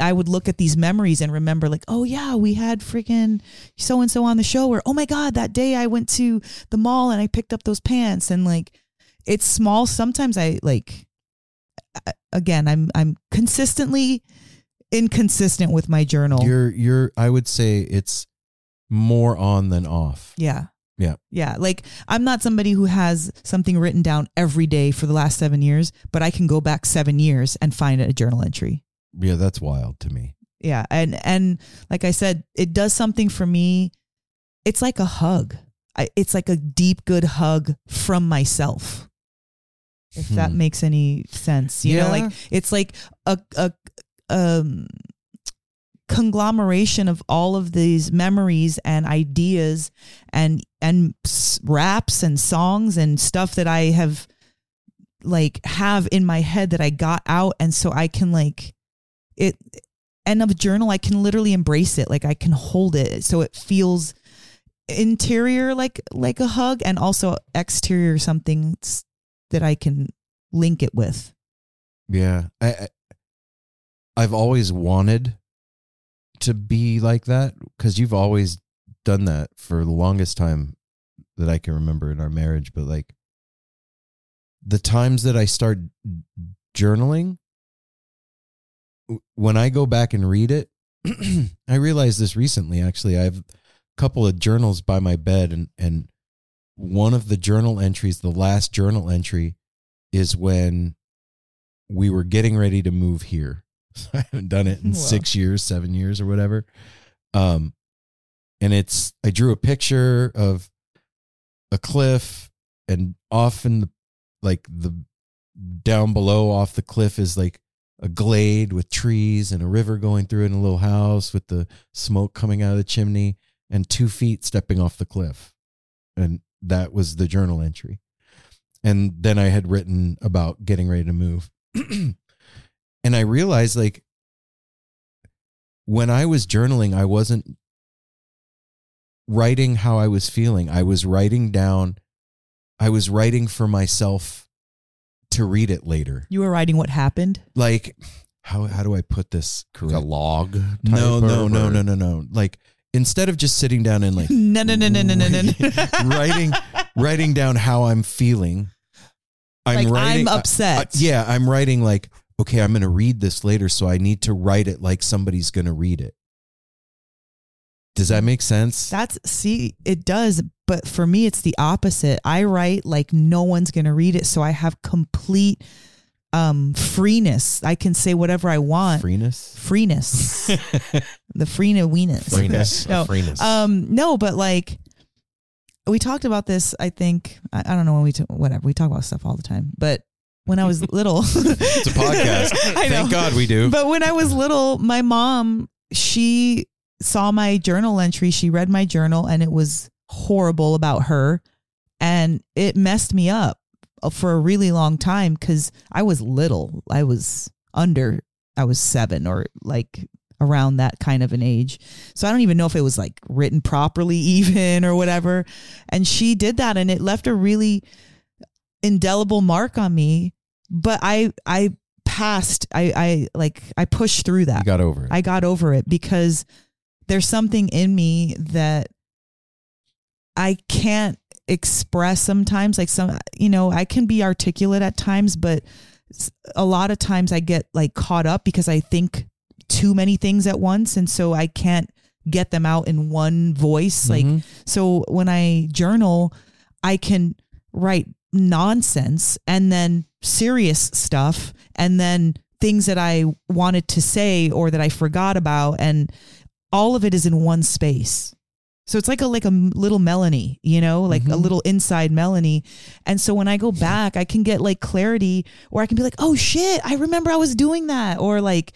I would look at these memories and remember like, oh yeah, we had freaking so-and-so on the show, or, oh my God, that day I went to the mall and I picked up those pants. And like, it's small. Sometimes I like, again, I'm consistently inconsistent with my journal. I would say it's more on than off. Yeah. Yeah. Yeah. Like, I'm not somebody who has something written down every day for the last 7 years, but I can go back 7 years and find a journal entry. Yeah. That's wild to me. Yeah. And like I said, it does something for me. It's like a hug. It's like a deep, good hug from myself. If that makes any sense, you know, like, it's like a conglomeration of all of these memories and ideas and raps and songs and stuff that I have in my head that I got out. And so I can like it, and of a journal, I can literally embrace it. Like, I can hold it. So it feels interior, like a hug, and also exterior, something that I can link it with. Yeah. I've always wanted to be like that, because you've always done that for the longest time that I can remember in our marriage. But like, the times that I start journaling, when I go back and read it, I realized this recently, actually. I have a couple of journals by my bed, and one of the journal entries, the last journal entry, is when we were getting ready to move here. So I haven't done it in 6 years, 7 years or whatever. And I drew a picture of a cliff, and off in the down below off the cliff is like a glade with trees and a river going through it, and a little house with the smoke coming out of the chimney, and 2 feet stepping off the cliff. And that was the journal entry. And then I had written about getting ready to move. And I realized, like, when I was journaling, I wasn't writing how I was feeling. I was writing for myself to read it later. You were writing what happened? Like, how do I put this correctly? Like a log? No. Like, instead of just sitting down and like no. writing down how I'm feeling, I'm writing. I'm upset. I'm writing like, okay, I'm going to read this later, so I need to write it like somebody's going to read it. Does that make sense? It does. But for me, it's the opposite. I write like no one's going to read it. So I have complete freeness. I can say whatever I want. Freeness. The freeness. Freeness. No, but like we talked about this, I think. I don't know when whatever. We talk about stuff all the time. But when I was little. It's a podcast. Thank God we do. But when I was little, my mom, she saw my journal entry. She read my journal and it was horrible about her. And it messed me up for a really long time because I was little. I was 7 or like around that kind of an age. So I don't even know if it was like written properly even or whatever. And she did that and it left a really indelible mark on me. But I pushed through that. You got over it. I got over it because there's something in me that I can't express sometimes. Like I can be articulate at times, but a lot of times I get like caught up because I think too many things at once. And so I can't get them out in one voice. Mm-hmm. Like, so when I journal, I can write nonsense and then serious stuff and then things that I wanted to say or that I forgot about. And all of it is in one space. So it's like a little Melanie, mm-hmm. a little inside Melanie. And so when I go back, I can get like clarity, or I can be like, oh shit, I remember I was doing that. Or like,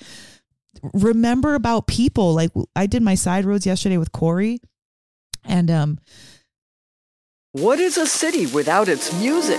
remember about people. Like I did my side roads yesterday with Corey and, what is a city without its music?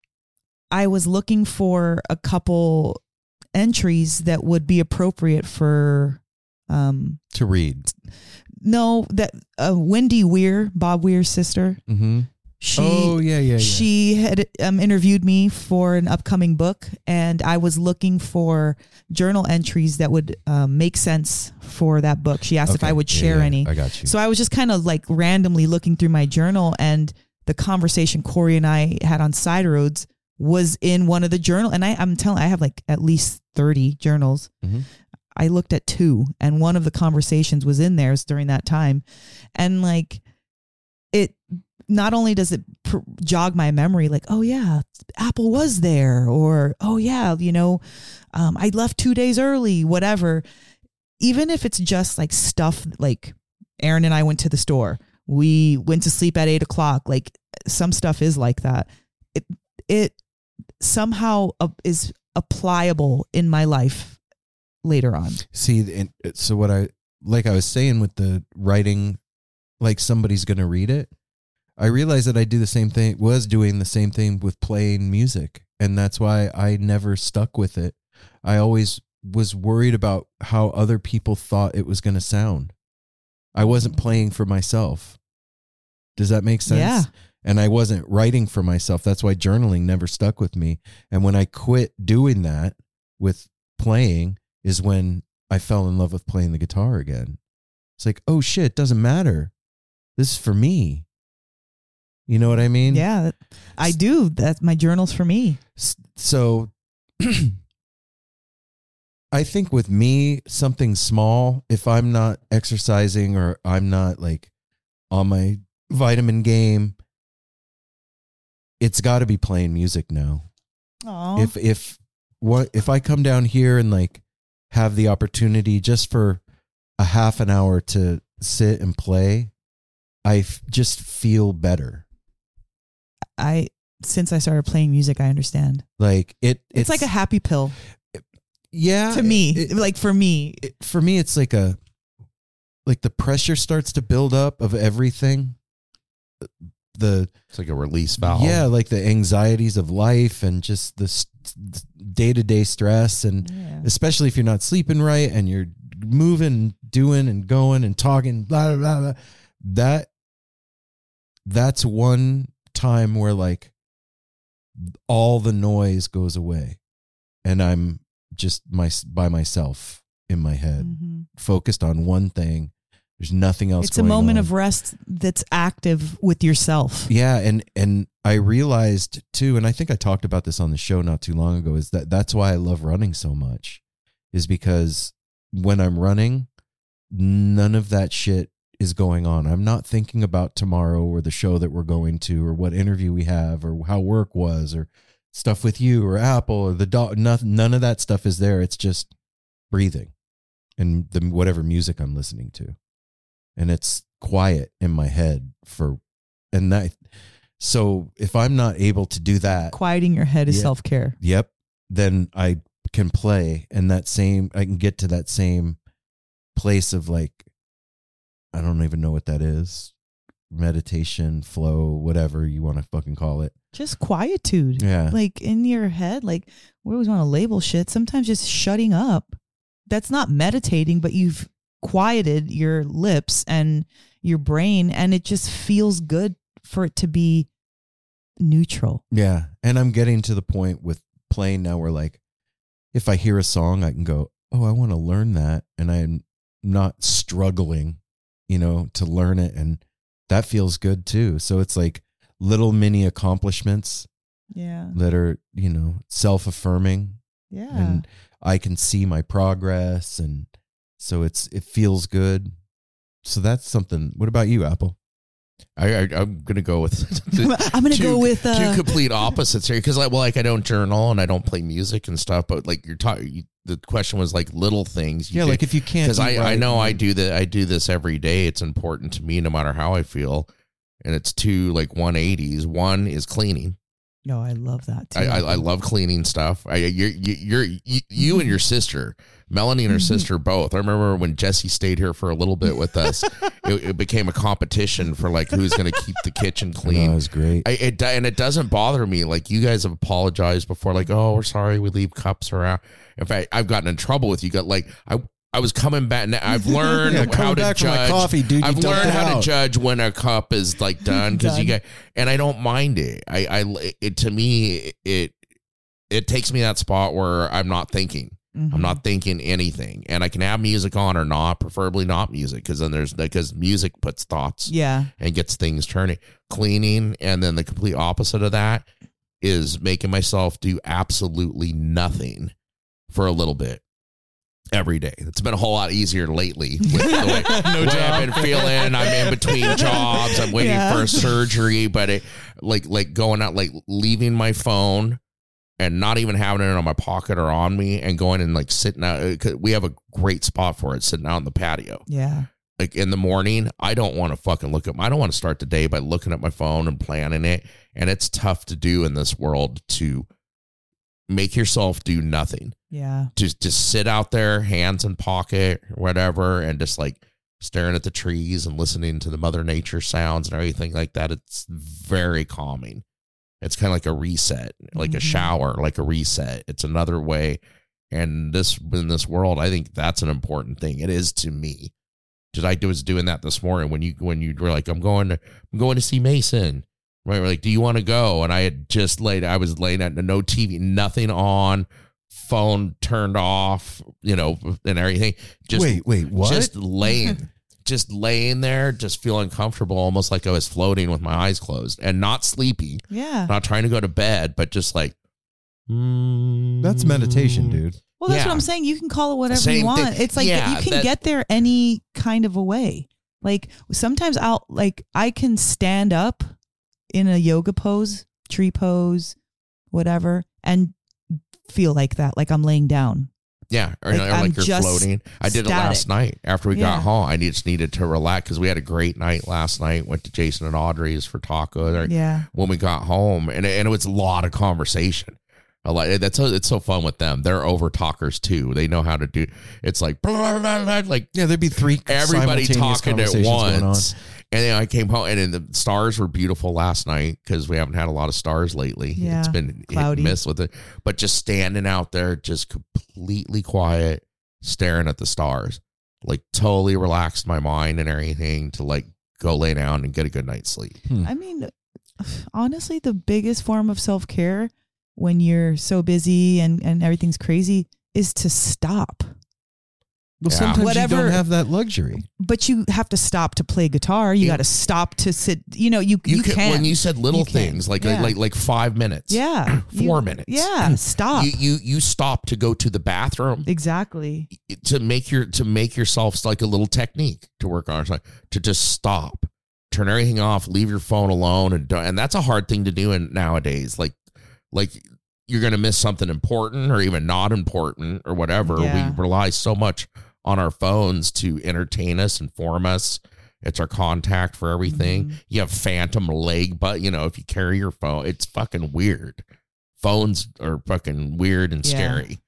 I was looking for a couple entries that would be appropriate for to read. No, that Wendy Weir, Bob Weir's sister. Mm-hmm. She had interviewed me for an upcoming book, and I was looking for journal entries that would make sense for that book. She asked if I would share any. I got you. So I was just kind of like randomly looking through my journal, and the conversation Corey and I had on Side Roads was in one of the journal. And I have like at least 30 journals. Mm-hmm. I looked at 2, and one of the conversations was in theirs during that time. And like, it not only does it jog my memory, like, oh yeah, Apple was there, or, oh yeah, I left 2 days early, whatever. Even if it's just like stuff, like Aaron and I went to the store, we went to sleep at 8:00. Like, some stuff is like that. It somehow is applicable in my life later on. See, so what I was saying with the writing, like somebody's going to read it. I realized that I was doing the same thing with playing music. And that's why I never stuck with it. I always was worried about how other people thought it was going to sound. I wasn't playing for myself. Does that make sense? Yeah. And I wasn't writing for myself. That's why journaling never stuck with me. And when I quit doing that with playing is when I fell in love with playing the guitar again. It's like, oh shit, it doesn't matter. This is for me. You know what I mean? Yeah, I do. That's my journal's for me. So I think with me, something small, if I'm not exercising or I'm not like on my vitamin game, it's got to be playing music now. Aww. If I come down here and like have the opportunity just for a half an hour to sit and play, I just feel better. Since I started playing music, I understand. Like it's like a happy pill. Yeah. To me, for me, it's like the pressure starts to build up of everything. the... It's like a release valve. Yeah, like the anxieties of life and just the day-to-day stress. And especially if you're not sleeping right and you're moving and doing and going and talking, blah, blah, blah. That's one time where like all the noise goes away and I'm just by myself in my head, focused on one thing. There's nothing else. It's a moment of rest that's active with yourself. Yeah. And I realized too, and I think I talked about this on the show not too long ago, is that that's why I love running so much, is because when I'm running, none of that shit is going on. I'm not thinking about tomorrow or the show that we're going to or what interview we have or how work was or stuff with you or Apple or the dog. None of that stuff is there. It's just breathing and whatever music I'm listening to. And it's quiet in my head so if I'm not able to do that, quieting your head is self-care. Yep. Then I can play and I can get to that same place of like, I don't even know what that is. Meditation, flow, whatever you want to fucking call it. Just quietude. Yeah. Like in your head, like we always want to label shit. Sometimes just shutting up. That's not meditating, but you've quieted your lips and your brain and it just feels good for it to be neutral. Yeah. And I'm getting to the point with playing now where like, if I hear a song, I can go, oh, I want to learn that. And I'm not struggling, to learn it. And that feels good too. So it's like little mini accomplishments that are, self-affirming. Yeah. And I can see my progress. And so it feels good. So that's something. What about you, Apple? I'm going to go with two complete opposites here. Cause I don't journal and I don't play music and stuff, but like you're talking, the question was like little things. Yeah. Like if you can't, cause I know I do that. I do this every day. It's important to me no matter how I feel. And it's two like 180s. One is cleaning. No, I love that too. I love cleaning stuff. You and your sister, Melanie and her sister both. I remember when Jesse stayed here for a little bit with us, it became a competition for like who's going to keep the kitchen clean. That was great. And it doesn't bother me. Like you guys have apologized before, like, oh, we're sorry, we leave cups around. In fact, I've gotten in trouble with you. Got like I was coming back now. I've learned how to judge. Coffee, dude, I've learned how to judge when a cup is like done because you guys, and I don't mind it. To me, it takes me to that spot where I'm not thinking. Mm-hmm. I'm not thinking anything, and I can have music on or not, preferably not music, because then because music puts thoughts, and gets things turning. Cleaning, and then the complete opposite of that is making myself do absolutely nothing for a little bit. Every day. It's been a whole lot easier lately with the way I've been feeling. I'm in between jobs. I'm waiting for a surgery, but it like going out, like leaving my phone and not even having it on my pocket or on me and going and like sitting out. We have a great spot for it, sitting out on the patio. Yeah. Like in the morning, I don't want to fucking I don't want to start the day by looking at my phone and planning it. And it's tough to do in this world to make yourself do nothing. Yeah. Just sit out there, hands in pocket, whatever, and just like staring at the trees and listening to the mother nature sounds and everything like that. It's very calming. It's kind of like a reset, like a shower, like a reset. It's another way. And in this world, I think that's an important thing. It is to me. Because I was doing that this morning when you were like, I'm going to see Mason. Right. We're like, do you want to go? And I had just I was laying at no TV, nothing on, phone turned off, and everything. Just wait, what? Just laying there, just feeling comfortable, almost like I was floating with my eyes closed and not sleepy. Yeah. Not trying to go to bed, but just like. That's meditation, dude. Well, that's what I'm saying. You can call it whatever you want. It's like you can get there any kind of a way. Like sometimes I can stand up in a yoga pose, tree pose, whatever, and feel like that, like I'm laying down. Yeah, or like you're floating. I did it last night after we got home. I just needed to relax because we had a great night last night. Went to Jason and Audrey's for tacos. Yeah. When we got home, and it was a lot of conversation. It's so fun with them. They're over talkers too. They know how to do. It's like there'd be three. Everybody talking at once. And then I came home, and then the stars were beautiful last night because we haven't had a lot of stars lately. Yeah, it's been cloudy, hit and miss with it. But just standing out there, just completely quiet, staring at the stars, like totally relaxed my mind and everything to like go lay down and get a good night's sleep. I mean, honestly, the biggest form of self-care when you're so busy and everything's crazy is to stop. Well, sometimes you don't have that luxury. But you have to stop to play guitar. You got to stop to sit. You know, you can. When you said little things, like 5 minutes. Yeah. 4 minutes. Yeah, stop. You stop to go to the bathroom. Exactly. To make yourself like a little technique to work on. To just stop. Turn everything off. Leave your phone alone. And that's a hard thing to do nowadays. Like you're going to miss something important or even not important or whatever. Yeah. We rely so much on our phones to entertain us, inform us. It's our contact for everything. Mm-hmm. You have phantom leg, but you know, if you carry your phone, it's fucking weird. Phones are fucking weird and scary,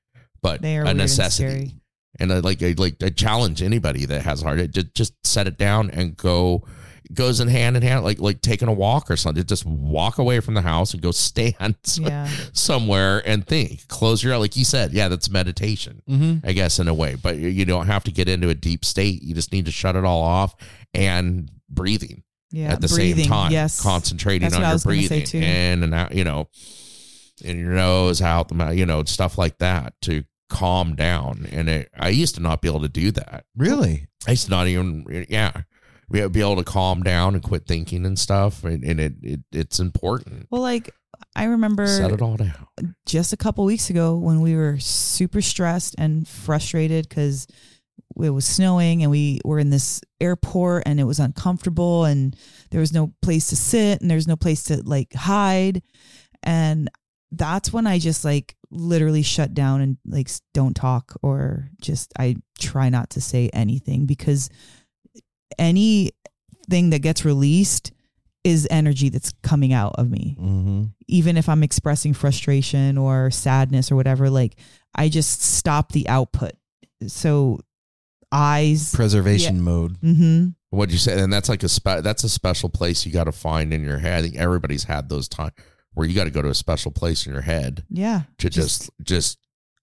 but they are a necessity. And I challenge anybody that has a heart, just set it down and go. It goes in hand, like taking a walk or something. Just walk away from the house and go stand somewhere and think. Close your eye, like you said. Yeah, that's meditation, I guess, in a way. But you don't have to get into a deep state. You just need to shut it all off and breathing at the same time. Yes, concentrating on your breathing in and out. You know, in your nose, out the mouth. You know, stuff like that to calm down. And I used to not be able to do that. Really, I used to not even. Yeah. We have to be able to calm down and quit thinking and stuff. And it's important. Well, like I remember set it all down just a couple weeks ago when we were super stressed and frustrated because it was snowing and we were in this airport and it was uncomfortable and there was no place to sit and there's no place to like hide. And that's when I just like literally shut down and like don't talk or just, I try not to say anything because anything that gets released is energy that's coming out of me. Mm-hmm. Even if I'm expressing frustration or sadness or whatever, like I just stop the output. So preservation mode. Mm-hmm. What'd you say? And that's like that's a special place you got to find in your head. I think everybody's had those times where you got to go to a special place in your head. Yeah. To just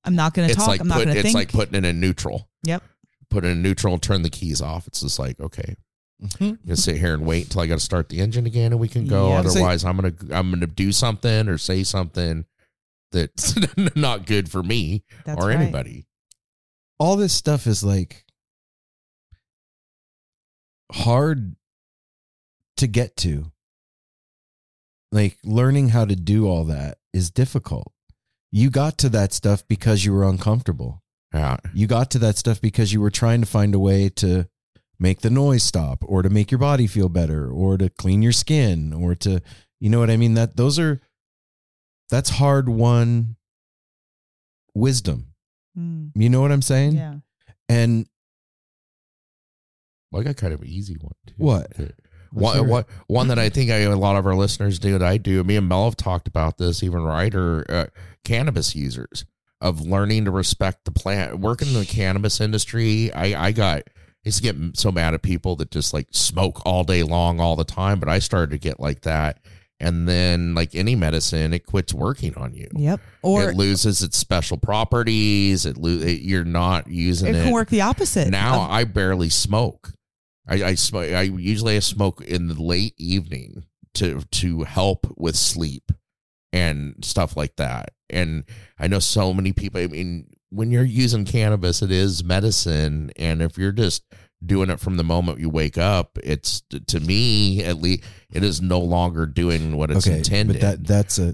I'm not going to talk. Like I'm not going to think. It's like putting it in neutral. Yep. Put it in neutral and turn the keys off. It's just like, okay, I'm gonna sit here and wait until I got to start the engine again and we can go. Yeah, otherwise I'm gonna do something or say something that's not good for me or anybody. All this stuff is like hard to get to. Like learning how to do all that is difficult. You got to that stuff because you were uncomfortable. Yeah. You got to that stuff because you were trying to find a way to make the noise stop or to make your body feel better or to clean your skin or to, you know what I mean? That's hard won wisdom. Mm. You know what I'm saying? Yeah. And I got kind of an easy one too. One that I think a lot of our listeners do that I do. Me and Mel have talked about this, even writer, cannabis users. Of learning to respect the plant. Working in the cannabis industry, I used to get so mad at people that just like smoke all day long, all the time. But I started to get like that. And then like any medicine, it quits working on you. Yep. Or it loses its special properties. You're not using it. It can work the opposite. Now I barely smoke. I smoke. I usually smoke in the late evening to help with sleep and stuff like that. And I know so many people, I mean, when you're using cannabis, it is medicine. And if you're just doing it from the moment you wake up, it's, to me, at least, it is no longer doing what it's intended.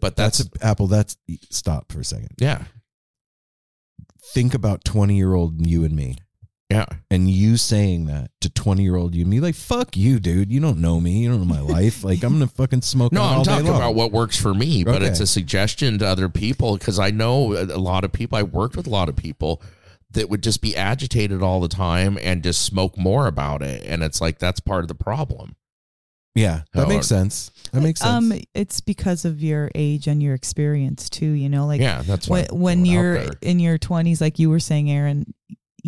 But stop for a second. Yeah. Think about 20-year-old you and me. Yeah. And you saying that to 20-year-old you and me, like, fuck you, dude. You don't know me. You don't know my life. Like, I'm going to fucking smoke all day long. No, I'm talking about what works for me, but it's a suggestion to other people because I know a lot of people, I worked with a lot of people that would just be agitated all the time and just smoke more about it. And it's like, that's part of the problem. Yeah, that makes sense. That makes sense. It's because of your age and your experience, too, you know? Like, yeah, that's why when you're in your 20s, like you were saying, Aaron,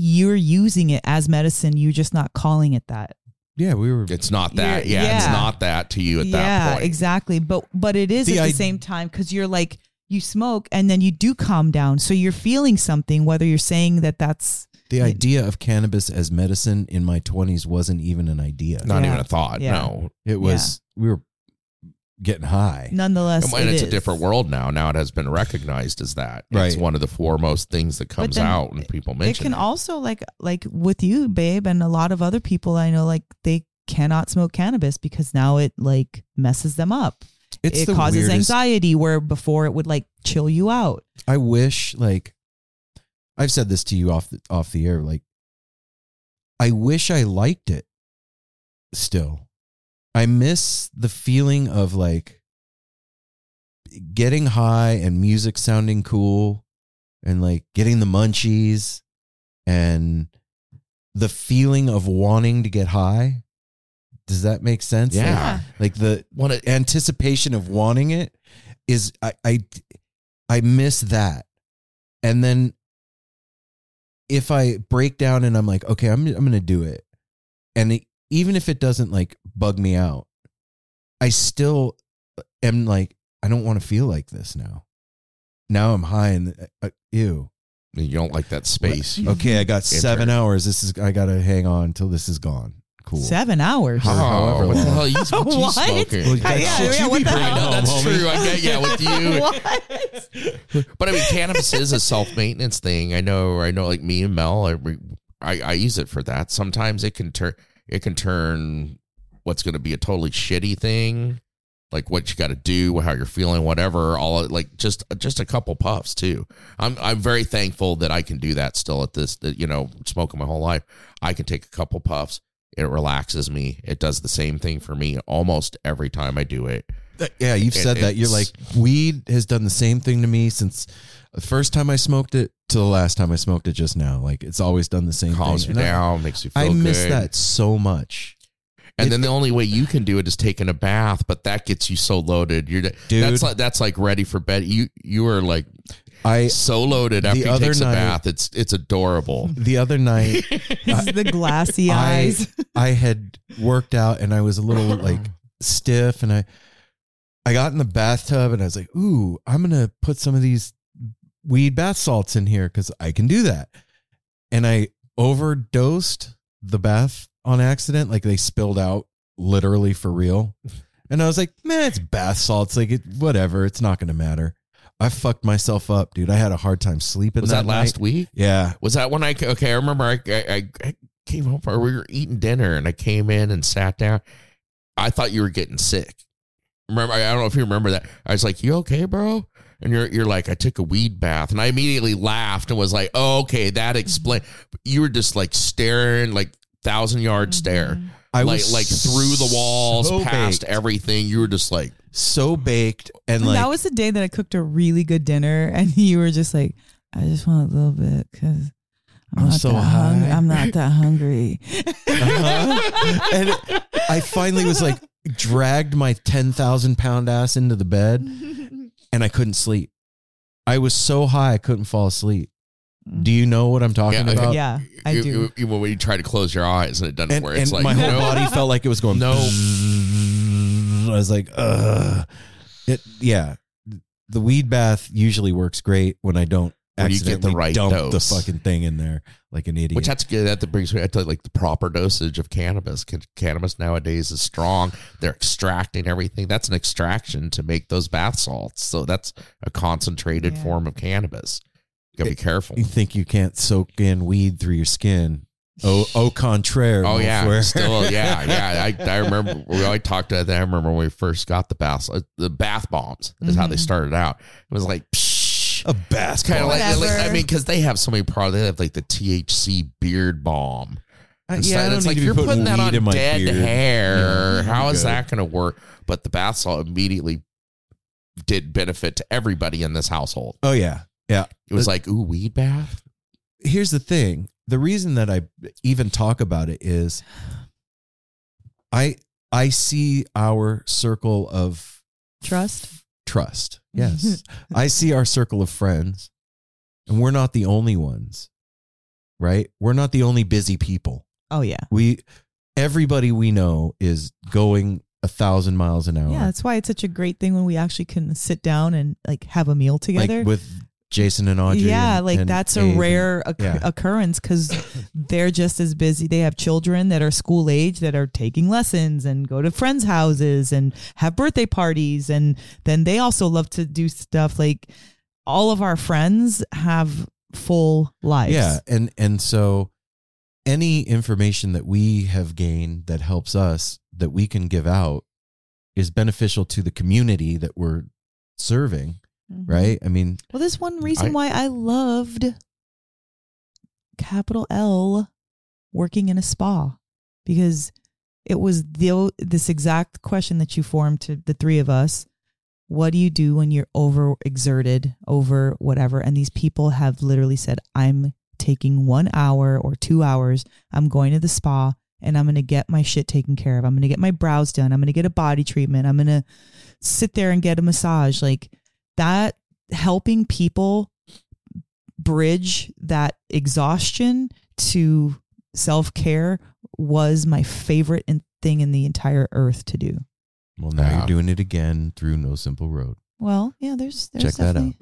you're using it as medicine. You're just not calling it that. Yeah, we were. It's not that. Yeah, yeah, it's not that to you at that point. Yeah, exactly. But it is at the same time, because you're like, you smoke and then you do calm down. So you're feeling something, whether you're saying that that's. The idea of cannabis as medicine in my 20s wasn't even an idea. Not even a thought. Yeah. No, it was, we were getting high. Nonetheless, and it's a different world now. Now it has been recognized as that. Right. It's one of the foremost things that comes out when people mention it. It can also, like with you, babe, and a lot of other people I know, like they cannot smoke cannabis because now it like messes them up. It causes anxiety where before it would like chill you out. I wish, like, I've said this to you off the air. Like, I wish I liked it still. I miss the feeling of like getting high and music sounding cool and like getting the munchies and the feeling of wanting to get high. Does that make sense? Yeah. Like the anticipation of wanting it is, I miss that. And then, if I break down and I'm like, okay, I'm going to do it. And even if it doesn't like bug me out, I still am like, I don't want to feel like this now. Now I'm high and ew. You don't like that space. Okay. I got 7 hours. I got to hang on till this is gone. Cool. 7 hours. Oh, however, what the hell? What? Smoking? That's true. I get with you. What? But I mean, cannabis is a self-maintenance thing. I know. Like me and Mel, I use it for that. Sometimes it can turn what's going to be a totally shitty thing, like what you got to do, how you're feeling, whatever. All like just a couple puffs too. I'm very thankful that I can do that still at this. That, you know, smoking my whole life, I can take a couple puffs. It relaxes me. It does the same thing for me almost every time I do it. Yeah, you've said that. You're like, weed has done the same thing to me since the first time I smoked it to the last time I smoked it just now. Like, it's always done the same thing. Calms you down, makes you feel good. I miss that so much. And then the only way you can do it is taking a bath, but that gets you so loaded. Dude, that's like ready for bed. You are like... so loaded after he takes a bath. It's adorable. The other night, the glassy eyes. I had worked out and I was a little like stiff, and I got in the bathtub and I was like, "Ooh, I'm gonna put some of these weed bath salts in here because I can do that." And I overdosed the bath on accident. Like, they spilled out literally for real. And I was like, "Man, it's bath salts. Like, whatever. It's not gonna matter." I fucked myself up, dude. I had a hard time sleeping. Was that last week? Yeah. Was that when I remember I came home, or we were eating dinner and I came in and sat down. I thought you were getting sick. Remember, I don't know if you remember that. I was like, "You okay, bro?" And you're like, "I took a weed bath," and I immediately laughed and was like, "Oh, okay, that explains." You were just like staring, like 1,000-yard stare. I was like through the walls, so past everything. You were just like so baked, and like that was the day that I cooked a really good dinner, and you were just like, "I just want a little bit because I'm not that hungry." Uh-huh. And I finally was like, dragged my 10,000-pound ass into the bed, and I couldn't sleep. I was so high I couldn't fall asleep. Do you know what I'm talking about? Yeah, I do. Even when you try to close your eyes and it doesn't work, it's like my whole body felt like it was going. No, I was like, ugh. The weed bath usually works great when I don't accidentally you get the right dump dose. The fucking thing in there like an idiot. Which that's good. That brings me to like the proper dosage of cannabis. Cannabis nowadays is strong. They're extracting everything. That's an extraction to make those bath salts. So that's a concentrated form of cannabis. Gotta be careful. You think you can't soak in weed through your skin? Au contraire. Oh yeah, still yeah. I remember. I talked to that. I remember when we first got the bath bombs is how they started out. It was like psh, a bath kind of like I mean, because they have so many products. They have like the THC beard balm. It's like you're putting that on dead hair. Yeah, how is that going to work? But the bath salt immediately did benefit to everybody in this household. Oh yeah. Yeah. It was like, ooh, weed bath. Here's the thing. The reason that I even talk about it is I see our circle of trust. Yes. I see our circle of friends, and we're not the only ones, right? We're not the only busy people. Oh yeah. We everybody we know is going 1,000 miles an hour. Yeah, that's why it's such a great thing when we actually can sit down and like have a meal together. Like with Jason and Audrey. Yeah, and that's a rare occurrence because they're just as busy. They have children that are school age that are taking lessons and go to friends' houses and have birthday parties. And then they also love to do stuff. Like all of our friends have full lives. Yeah. And so any information that we have gained that helps us, that we can give out, is beneficial to the community that we're serving. Mm-hmm. Right? I mean, well, this one reason why I loved capital L working in a spa, because it was this exact question that you formed to the three of us. What do you do when you're overexerted over whatever? And these people have literally said, I'm taking 1 hour or 2 hours. I'm going to the spa and I'm going to get my shit taken care of. I'm going to get my brows done. I'm going to get a body treatment. I'm going to sit there and get a massage. Like, that helping people bridge that exhaustion to self-care was my favorite thing in the entire earth to do. Well, now you're doing it again through No Simple Road. Well, yeah, there's check that out.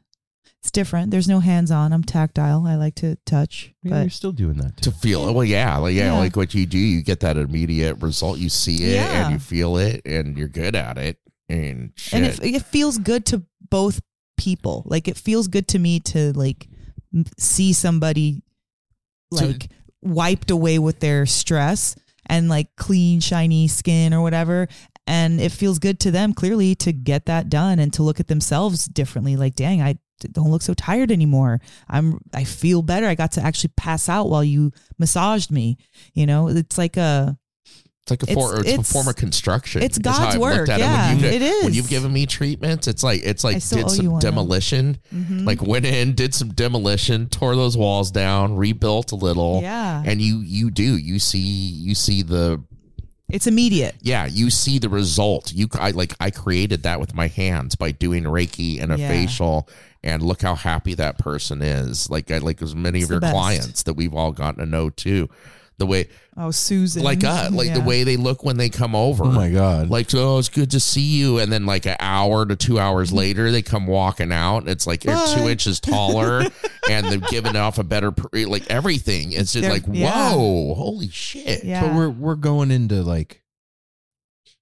It's different. There's no hands-on. I'm tactile. I like to touch. Yeah, but you're still doing that too. To feel it. Well, yeah. Like what you do, you get that immediate result. You see it and you feel it and you're good at it. And shit. And it feels good to both people. Like, it feels good to me to like see somebody like wiped away with their stress and like clean, shiny skin or whatever. And it feels good to them clearly to get that done and to look at themselves differently. Like, dang, I don't look so tired anymore. I feel better. I got to actually pass out while you massaged me. You know, it's like a. It's a form of construction. It's God's work. Yeah, it is. When you've given me treatments, it's like did some demolition. Mm-hmm. Like, went in, did some demolition, tore those walls down, rebuilt a little. Yeah, and you see the. It's immediate. Yeah, you see the result. I created that with my hands by doing Reiki and a facial, and look how happy that person is. Like as many of your clients that we've all gotten to know too. The way Susan, the way they look when they come over. Oh my God! Like, oh, it's good to see you, and then like an hour to 2 hours later, they come walking out. And it's like they're 2 inches taller, and they've given off a better like everything. It's just whoa, holy shit! Yeah. But we're going into like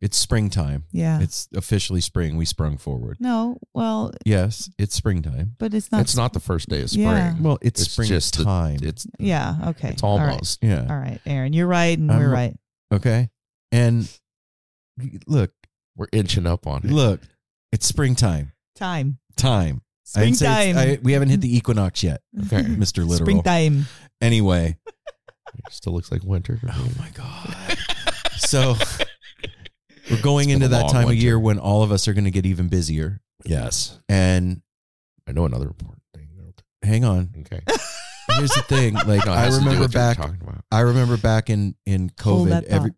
it's springtime. Yeah, it's officially spring. We sprung forward. No, well, yes, it's springtime, but it's not. It's not the first day of spring. Yeah. Well, it's springtime. Okay. It's almost. All right. Yeah. All right, Aaron, you're right, and we're right. Okay, and look, we're inching up on it. Look, it's springtime. Time. Springtime. We haven't hit the equinox yet. Okay, Mr. Literal. Springtime. Anyway, it still looks like winter. Oh my God. So. We're going into that time of year when all of us are going to get even busier. Yes. And I know another important thing. Hang on. Okay. Here's the thing. Like, I remember back in COVID.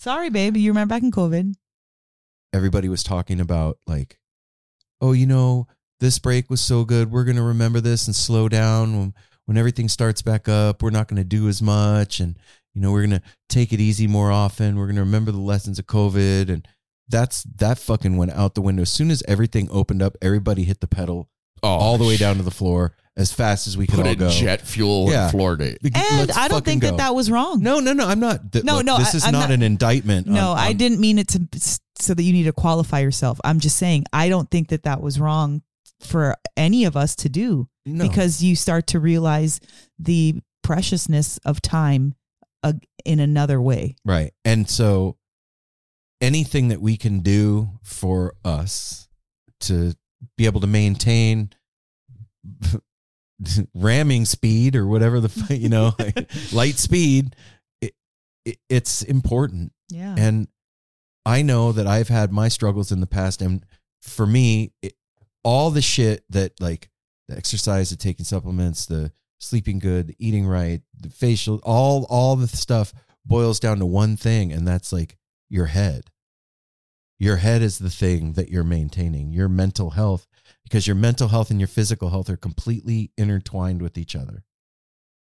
Sorry, babe. You remember back in COVID? Everybody was talking about like, oh, you know, this break was so good. We're going to remember this and slow down when everything starts back up. We're not going to do as much. And, you know, we're going to take it easy more often. We're going to remember the lessons of COVID. And that fucking went out the window. As soon as everything opened up, everybody hit the pedal all the way down to the floor as fast as we could all go. Put in jet fuel and floored it. And I don't think that was wrong. No, I'm not. This is not an indictment. No, I didn't mean it to so that you need to qualify yourself. I'm just saying I don't think that was wrong for any of us to do because you start to realize the preciousness of time. In another way. Right. And so anything that we can do for us to be able to maintain ramming speed or whatever the, you know, like light speed, it's important. Yeah. And I know that I've had my struggles in the past. And for me, all the shit that like the exercise, the taking supplements, the sleeping good, the eating right, the facial, all the stuff boils down to one thing, and that's like your head. Your head is the thing that you're maintaining, your mental health, because your mental health and your physical health are completely intertwined with each other.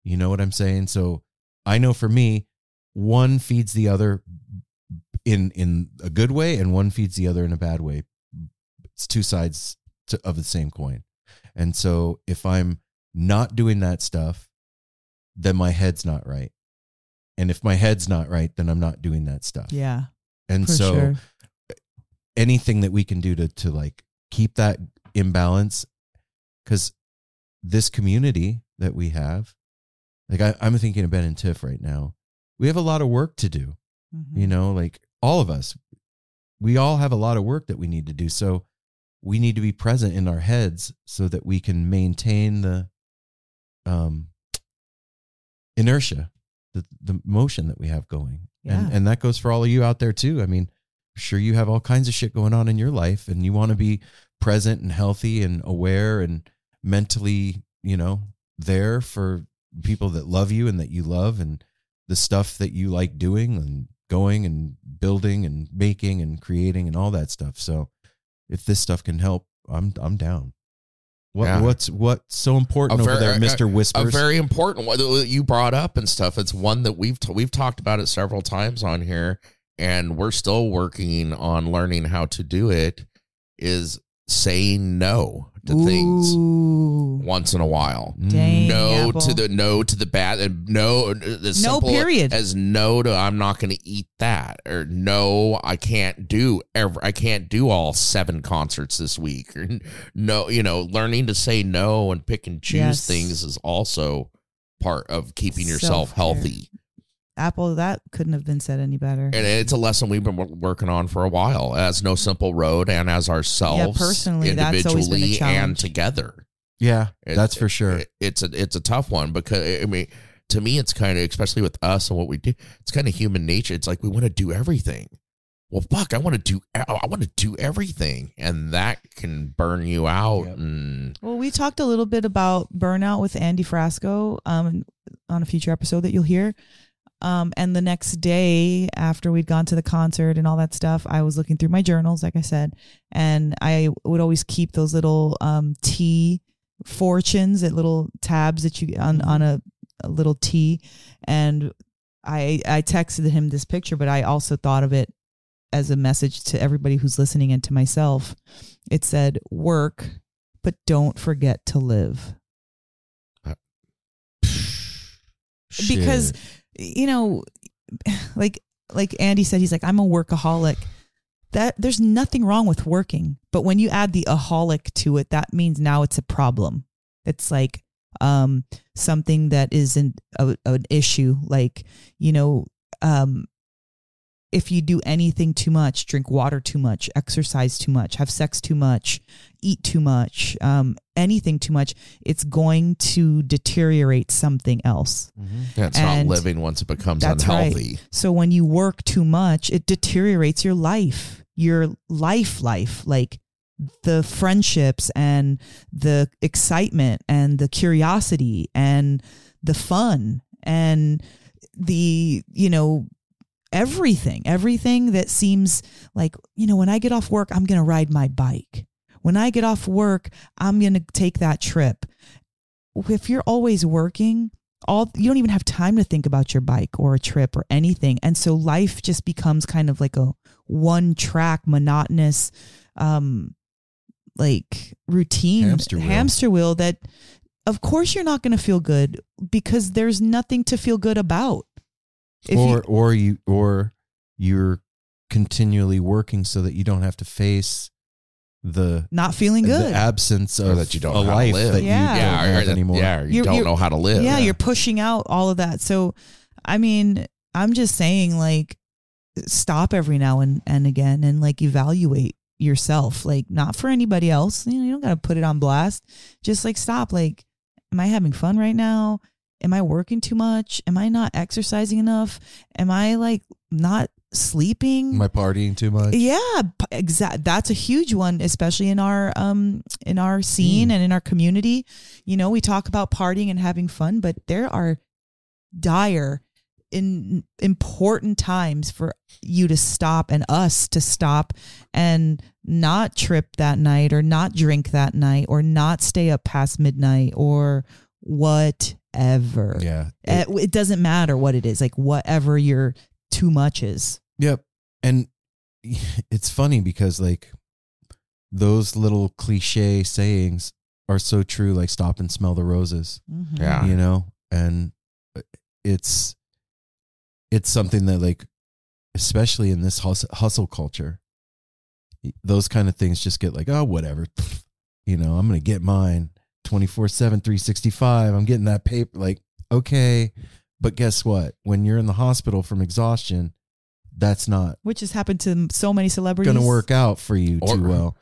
You know what I'm saying? So I know for me, one feeds the other in a good way and one feeds the other in a bad way. It's two sides of the same coin. And so if I'm not doing that stuff, then my head's not right. And if my head's not right, then I'm not doing that stuff. Yeah. And so sure. Anything that we can do to like keep that imbalance, because this community that we have, like I'm thinking of Ben and Tiff right now. We have a lot of work to do, mm-hmm. you know, like all of us, we all have a lot of work that we need to do. So we need to be present in our heads so that we can maintain the inertia, the motion that we have going. Yeah. And that goes for all of you out there too. I mean, I'm sure you have all kinds of shit going on in your life and you want to be present and healthy and aware and mentally, you know, there for people that love you and that you love and the stuff that you like doing and going and building and making and creating and all that stuff. So if this stuff can help, I'm down. What's so important over there, Mr. Whispers? A very important one that you brought up and stuff. It's one that we've talked about it several times on here, and we're still working on learning how to do it, is saying no to Ooh. Things once in a while. Dang, no Apple. To the no to the bad and no the simple no period as no to I'm not going to eat that, or no I can't do all 7 concerts this week, or no, you know, learning to say no and pick and choose yes. things is also part of keeping yourself healthy. Apple, that couldn't have been said any better. And it's a lesson we've been working on for a while as No Simple Road and as ourselves personally, individually and together. Yeah, that's for sure. It's a tough one because, I mean, to me, it's kind of, especially with us and what we do, it's kind of human nature. It's like we want to do everything. Well, fuck, I want to do everything. And that can burn you out. Yep. Well, we talked a little bit about burnout with Andy Frasco on a future episode that you'll hear. And the next day after we'd gone to the concert and all that stuff, I was looking through my journals, like I said, and I would always keep those little tea fortunes, that little tabs that you on a little tea. And I texted him this picture, but I also thought of it as a message to everybody who's listening and to myself. It said, work, but don't forget to live. Because... you know, like Andy said, he's like, I'm a workaholic. That there's nothing wrong with working, but when you add the aholic to it, that means now it's a problem. It's like something that isn't an issue. Like, you know, if you do anything too much, drink water too much, exercise too much, have sex too much, eat too much, anything too much, it's going to deteriorate something else. Mm-hmm. That's not living once it becomes unhealthy. Right. So when you work too much, it deteriorates your life, like the friendships and the excitement and the curiosity and the fun and the, you know, everything that seems like, you know, when I get off work, I'm going to ride my bike. When I get off work, I'm going to take that trip. If you're always working, you don't even have time to think about your bike or a trip or anything. And so life just becomes kind of like a one track, monotonous, like routine hamster wheel that of course you're not going to feel good, because there's nothing to feel good about. Or you're continually working so that you don't have to face the not feeling good, the absence of that you don't a life live. That yeah. you yeah, don't or have that, anymore. Yeah, or you don't know how to live. Yeah, yeah, you're pushing out all of that. So, I mean, I'm just saying, like, stop every now and again and like evaluate yourself, like not for anybody else. You know, you don't got to put it on blast. Just like stop. Like, am I having fun right now? Am I working too much? Am I not exercising enough? Am I like not sleeping? Am I partying too much? Yeah, exactly. That's a huge one, especially in our scene and in our community. You know, we talk about partying and having fun, but there are dire important times for you to stop and us to stop and not trip that night or not drink that night or not stay up past midnight or what. forever. Yeah. It doesn't matter what it is, like whatever your too much is. Yep. And it's funny because like those little cliche sayings are so true, like stop and smell the roses. Mm-hmm. Yeah. You know, and it's something that like, especially in this hustle culture, those kind of things just get like, oh, whatever, you know, I'm going to get mine 24/7, 365. I'm getting that paper. Like, okay. But guess what? When you're in the hospital from exhaustion, that's not, which has happened to so many celebrities, going to work out for you too well.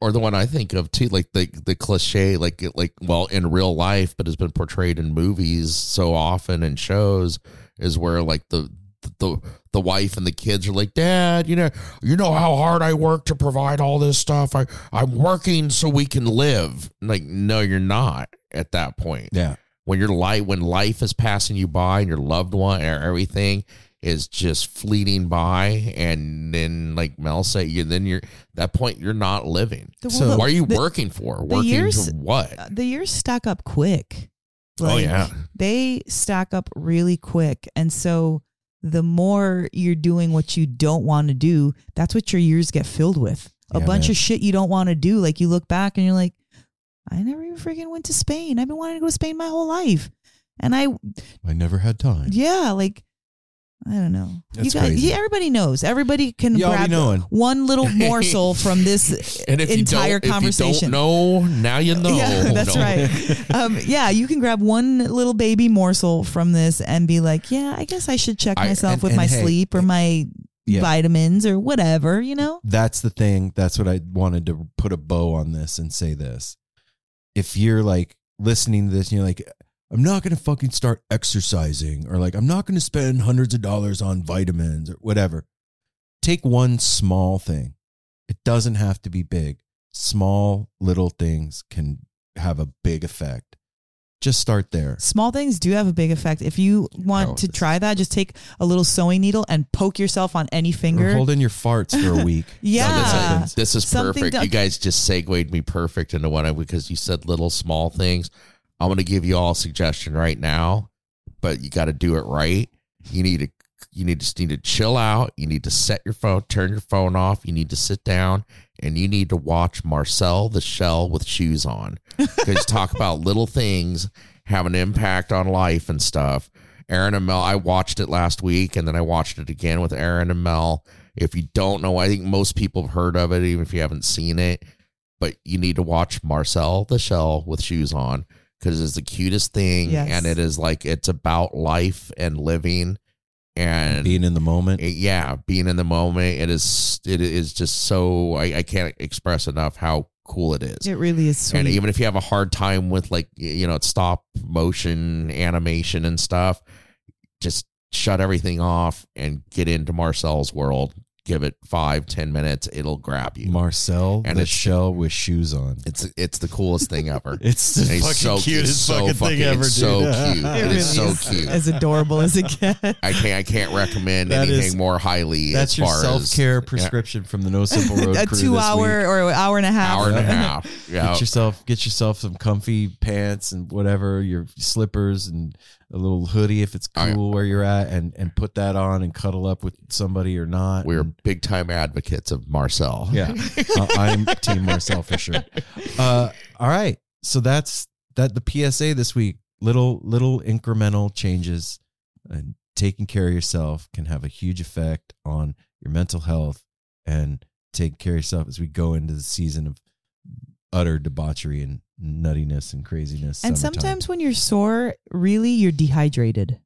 Or the one I think of too, like the cliche, like, well, in real life, but has been portrayed in movies so often and shows, is where like the wife and the kids are like, Dad, you know how hard I work to provide all this stuff. I'm working so we can live. And like, no, you're not at that point. Yeah. When life is passing you by and your loved one and everything is just fleeting by, and then like Mel said, you're that point, you're not living. So what are you working for? Working to what? The years stack up quick. Like, oh yeah. They stack up really quick. And so the more you're doing what you don't want to do, that's what your years get filled with. A bunch of shit you don't want to do. Like you look back and you're like, I never even freaking went to Spain. I've been wanting to go to Spain my whole life. And I never had time. Yeah. Like, I don't know. That's crazy. Everybody knows. Everybody can grab one little morsel from this entire conversation. If you don't know, now you know. Yeah, that's right. You can grab one little baby morsel from this and be like, yeah, I guess I should check myself with my sleep or my vitamins or whatever, you know? That's the thing. That's what I wanted to put a bow on this and say this. If you're like listening to this and you're like, I'm not going to fucking start exercising, or like, I'm not going to spend hundreds of dollars on vitamins or whatever. Take one small thing. It doesn't have to be big. Small little things can have a big effect. Just start there. Small things do have a big effect. If you want to try that, just take a little sewing needle and poke yourself on any finger. Or hold in your farts for a week. Yeah. No, this is perfect. You guys just segued me perfect into one, because you said little small things. I'm going to give you all a suggestion right now, but you got to do it right. You need to chill out. You need to set your phone, turn your phone off. You need to sit down, and you need to watch Marcel the Shell with Shoes On. Because talk about little things have an impact on life and stuff. Aaron and Mel, I watched it last week, and then I watched it again with Aaron and Mel. If you don't know, I think most people have heard of it, even if you haven't seen it. But you need to watch Marcel the Shell with Shoes On. Because it's the cutest thing, and it is like, it's about life and living and being in the moment. Yeah, being in the moment. It is just so, I can't express enough how cool it is. It really is sweet. And even if you have a hard time with like, stop motion animation and stuff, just shut everything off and get into Marcel's world. Give it 5-10 minutes, it'll grab you. Marcel and the Shell with Shoes On. It's the coolest thing ever. It's the fucking cutest fucking thing ever. It's so cute. It is so cute. As adorable as it gets. I can't recommend anything more highly. That's your self care prescription from the No Simple Road crew. A 2 hour or hour and a half. Hour and a half. Yeah. Get yourself some comfy pants and whatever, your slippers and a little hoodie if it's cool where you're at, and put that on and cuddle up with somebody or not. We're big time advocates of Marcel. Yeah. I'm team Marcel for sure. All right. So that's the PSA this week. Little incremental changes and taking care of yourself can have a huge effect on your mental health, and taking care of yourself as we go into the season of utter debauchery and nuttiness and craziness. And sometimes when you're sore, really you're dehydrated.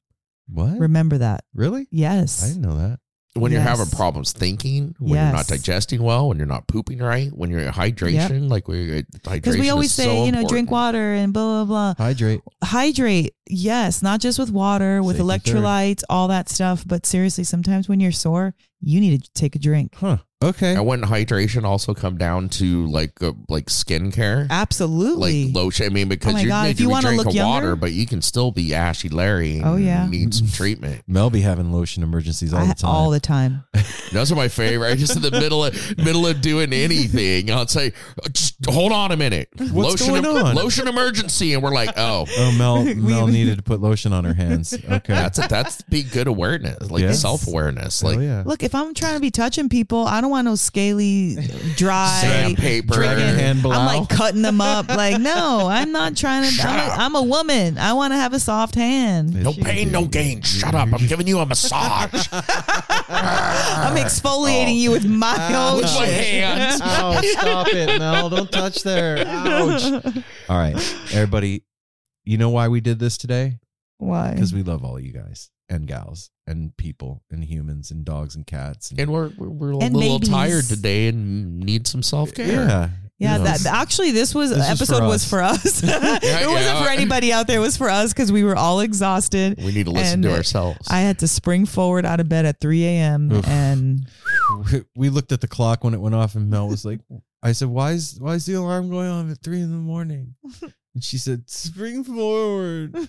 What? Remember that. Really? Yes. I didn't know that. When you're having problems thinking, when you're not digesting well, when you're not pooping right, when you're hydration, like hydration. Because we always say, drink water and blah, blah, blah. Hydrate. Yes. Not just with water, with electrolytes, all that stuff. But seriously, sometimes when you're sore, you need to take a drink. Huh. Okay. And wouldn't hydration also come down to like skincare? Absolutely. Like lotion. I mean, because you want to look younger, water, but you can still be ashy Larry. And need some treatment. Mel be having lotion emergencies all the time. All the time. Those are my favorite. I just in the middle of doing anything, I'll say, just hold on a minute. What's going on? Lotion emergency, and we're like, oh, Mel needed to put lotion on her hands. Okay, that's be good awareness, like self awareness. Like, look, if I'm trying to be touching people, I don't want no scaly, dry sandpaper. I'm like cutting them up. Like, no, I'm not trying to. I'm a woman. I want to have a soft hand. No pain, no gain. Shut up. I'm giving you a massage. I'm exfoliating you with my own hands. Oh, stop it, Mel. Don't touch there. Ouch. All right, everybody. You know why we did this today? Why? Because we love all you guys and gals and people and humans and dogs and cats. And we're a little tired today and need some self-care. Yeah. Yeah, this episode was for us. It wasn't for anybody out there. It was for us because we were all exhausted. We need to listen to ourselves. I had to spring forward out of bed at 3 a.m. and we looked at the clock when it went off, and Mel was like, I said, why is the alarm going off at 3 in the morning? And she said, spring forward. All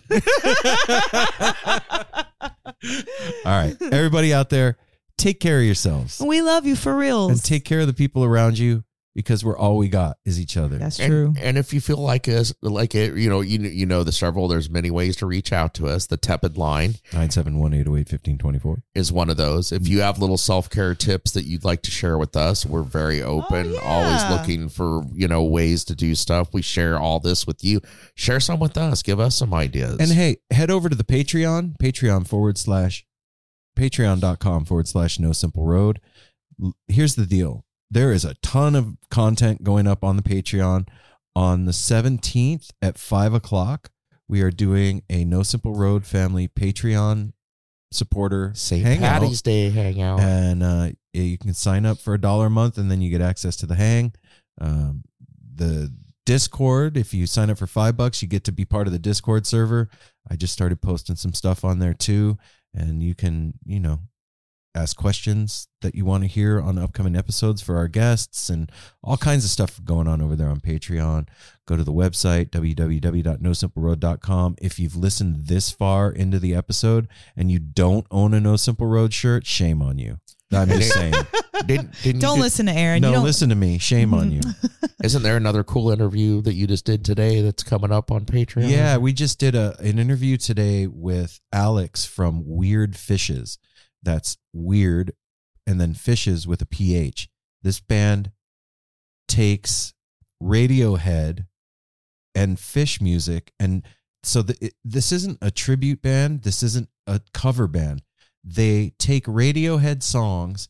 right, everybody out there, take care of yourselves. We love you for real. And take care of the people around you. Because we're all we got is each other. That's true. And if you feel like several. There's many ways to reach out to us. The tepid line 971-808-1524 is one of those. If you have little self care tips that you'd like to share with us, we're very open. Always looking for ways to do stuff. We share all this with you. Share some with us. Give us some ideas. And hey, head over to the Patreon. Patreon.com/ No Simple Road. Here's the deal. There is a ton of content going up on the Patreon. On the 17th at 5 o'clock, we are doing a No Simple Road family Patreon supporter St. Patty's Day hangout. And you can sign up for $1 a month, and then you get access to the hang. The Discord, if you sign up for $5, you get to be part of the Discord server. I just started posting some stuff on there too. And you can, ask questions that you want to hear on upcoming episodes for our guests and all kinds of stuff going on over there on Patreon. Go to the website, www.nosimpleroad.com. If you've listened this far into the episode and you don't own a No Simple Road shirt, shame on you. I'm just saying. Don't listen to Aaron. No, listen to me. Shame on you. Isn't there another cool interview that you just did today that's coming up on Patreon? Yeah, we just did an interview today with Alex from Weird Fishes. That's weird. And then Fishes with a PH. This band takes Radiohead and Fish music. And so this isn't a tribute band. This isn't a cover band. They take Radiohead songs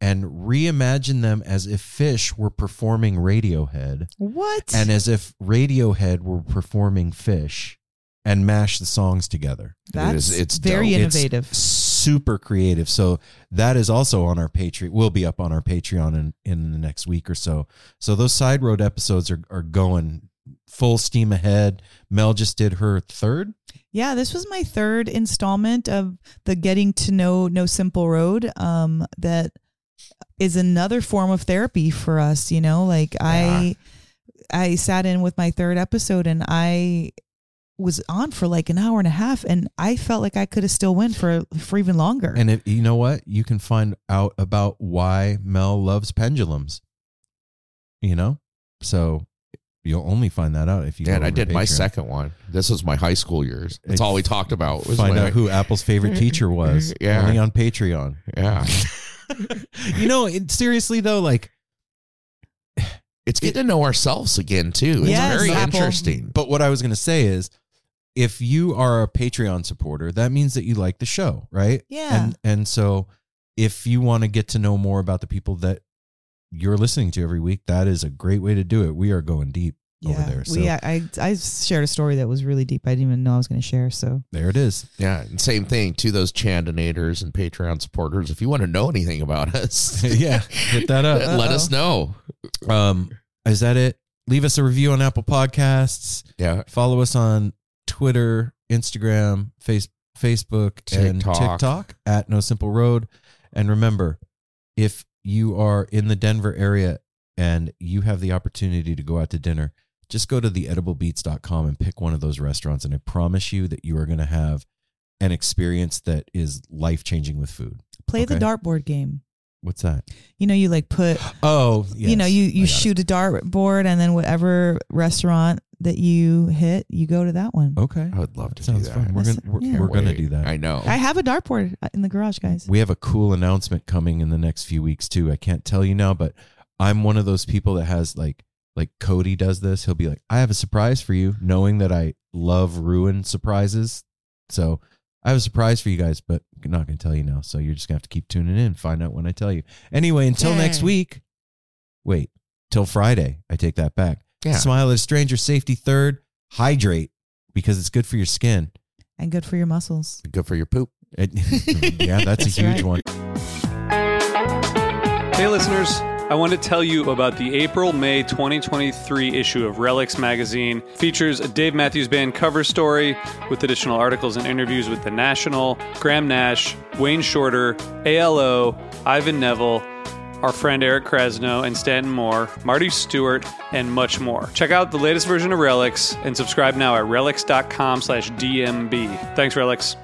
and reimagine them as if Fish were performing Radiohead. What? And as if Radiohead were performing Fish and mash the songs together. It's very dope. Innovative. It's super creative. So that is also on our Patreon. Will be up on our Patreon in the next week or so. So those side road episodes are going full steam ahead. Mel just did her third. Yeah, this was my third installment of the Getting to Know No Simple Road. That is another form of therapy for us. I sat in with my third episode and I was on for like an hour and a half, and I felt like I could have still went for even longer. And if, you know what? You can find out about why Mel loves pendulums. So you'll only find that out if you. And I did my second one. This was my high school years. That's all we talked about. Find out who Apple's favorite teacher was. Yeah, only on Patreon. Yeah. Seriously though, it's good to know ourselves again too. It's very interesting. But what I was going to say is, if you are a Patreon supporter, that means that you like the show, right? Yeah. And so if you want to get to know more about the people that you're listening to every week, that is a great way to do it. We are going deep over there. So I shared a story that was really deep. I didn't even know I was going to share. So there it is. Yeah. And same thing to those Chandonators and Patreon supporters. If you want to know anything about us, hit that up. Let us know. Is that it? Leave us a review on Apple Podcasts. Yeah. Follow us on Twitter, Instagram, Facebook, TikTok. And TikTok at No Simple Road. And remember, if you are in the Denver area and you have the opportunity to go out to dinner, just go to theediblebeats.com and pick one of those restaurants. And I promise you that you are going to have an experience that is life-changing with food. Play the dartboard game. What's that? You know, you like put, oh, yes, you know, you shoot a dartboard, and then whatever restaurant that you hit, you go to that one. Okay. I would love to do that. Fun. We're going to do that. I know. I have a dartboard in the garage, guys. We have a cool announcement coming in the next few weeks too. I can't tell you now, but I'm one of those people that has like Cody does this. He'll be like, I have a surprise for you, knowing that I love ruin surprises. So I have a surprise for you guys, but I'm not going to tell you now. So you're just going to have to keep tuning in and find out when I tell you. Anyway, until next week. Wait, till Friday. I take that back. Yeah. Smile at a stranger, safety third, hydrate because it's good for your skin. And good for your muscles. Good for your poop. Yeah, that's a huge one. Hey, listeners. I want to tell you about the April-May 2023 issue of Relix magazine. It features a Dave Matthews Band cover story with additional articles and interviews with The National, Graham Nash, Wayne Shorter, ALO, Ivan Neville, our friend Eric Krasno and Stanton Moore, Marty Stewart, and much more. Check out the latest version of Relix and subscribe now at relix.com/DMB. Thanks, Relix.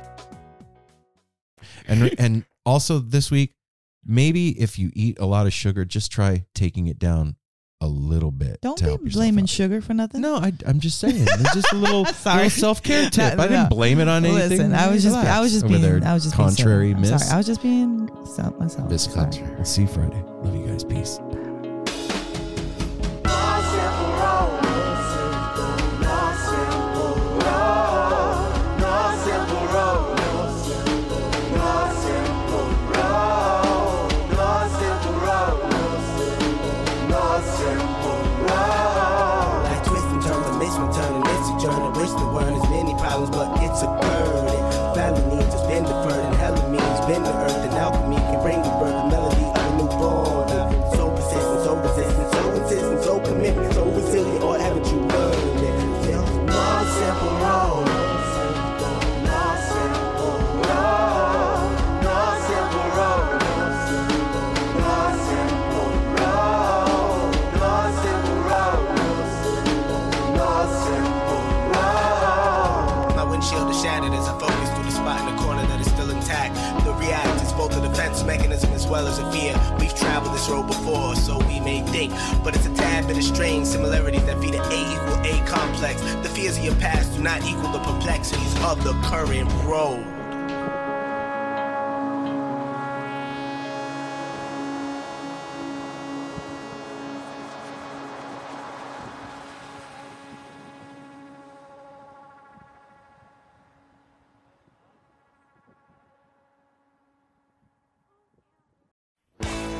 And also this week, maybe if you eat a lot of sugar, just try taking it down a little bit. Don't be blaming sugar for nothing. No, I'm just saying. It's just a little self-care tip. No, I didn't blame it on anything. Listen, I was just being contrary miss. Sorry, I was just being myself. Miss contrary. We'll see you Friday. Love you guys. Peace. Mechanism as well as a fear. We've traveled this road before, so we may think, but it's a tad bit of strange similarities that feed an A=A complex. The fears of your past do not equal the perplexities of the current road.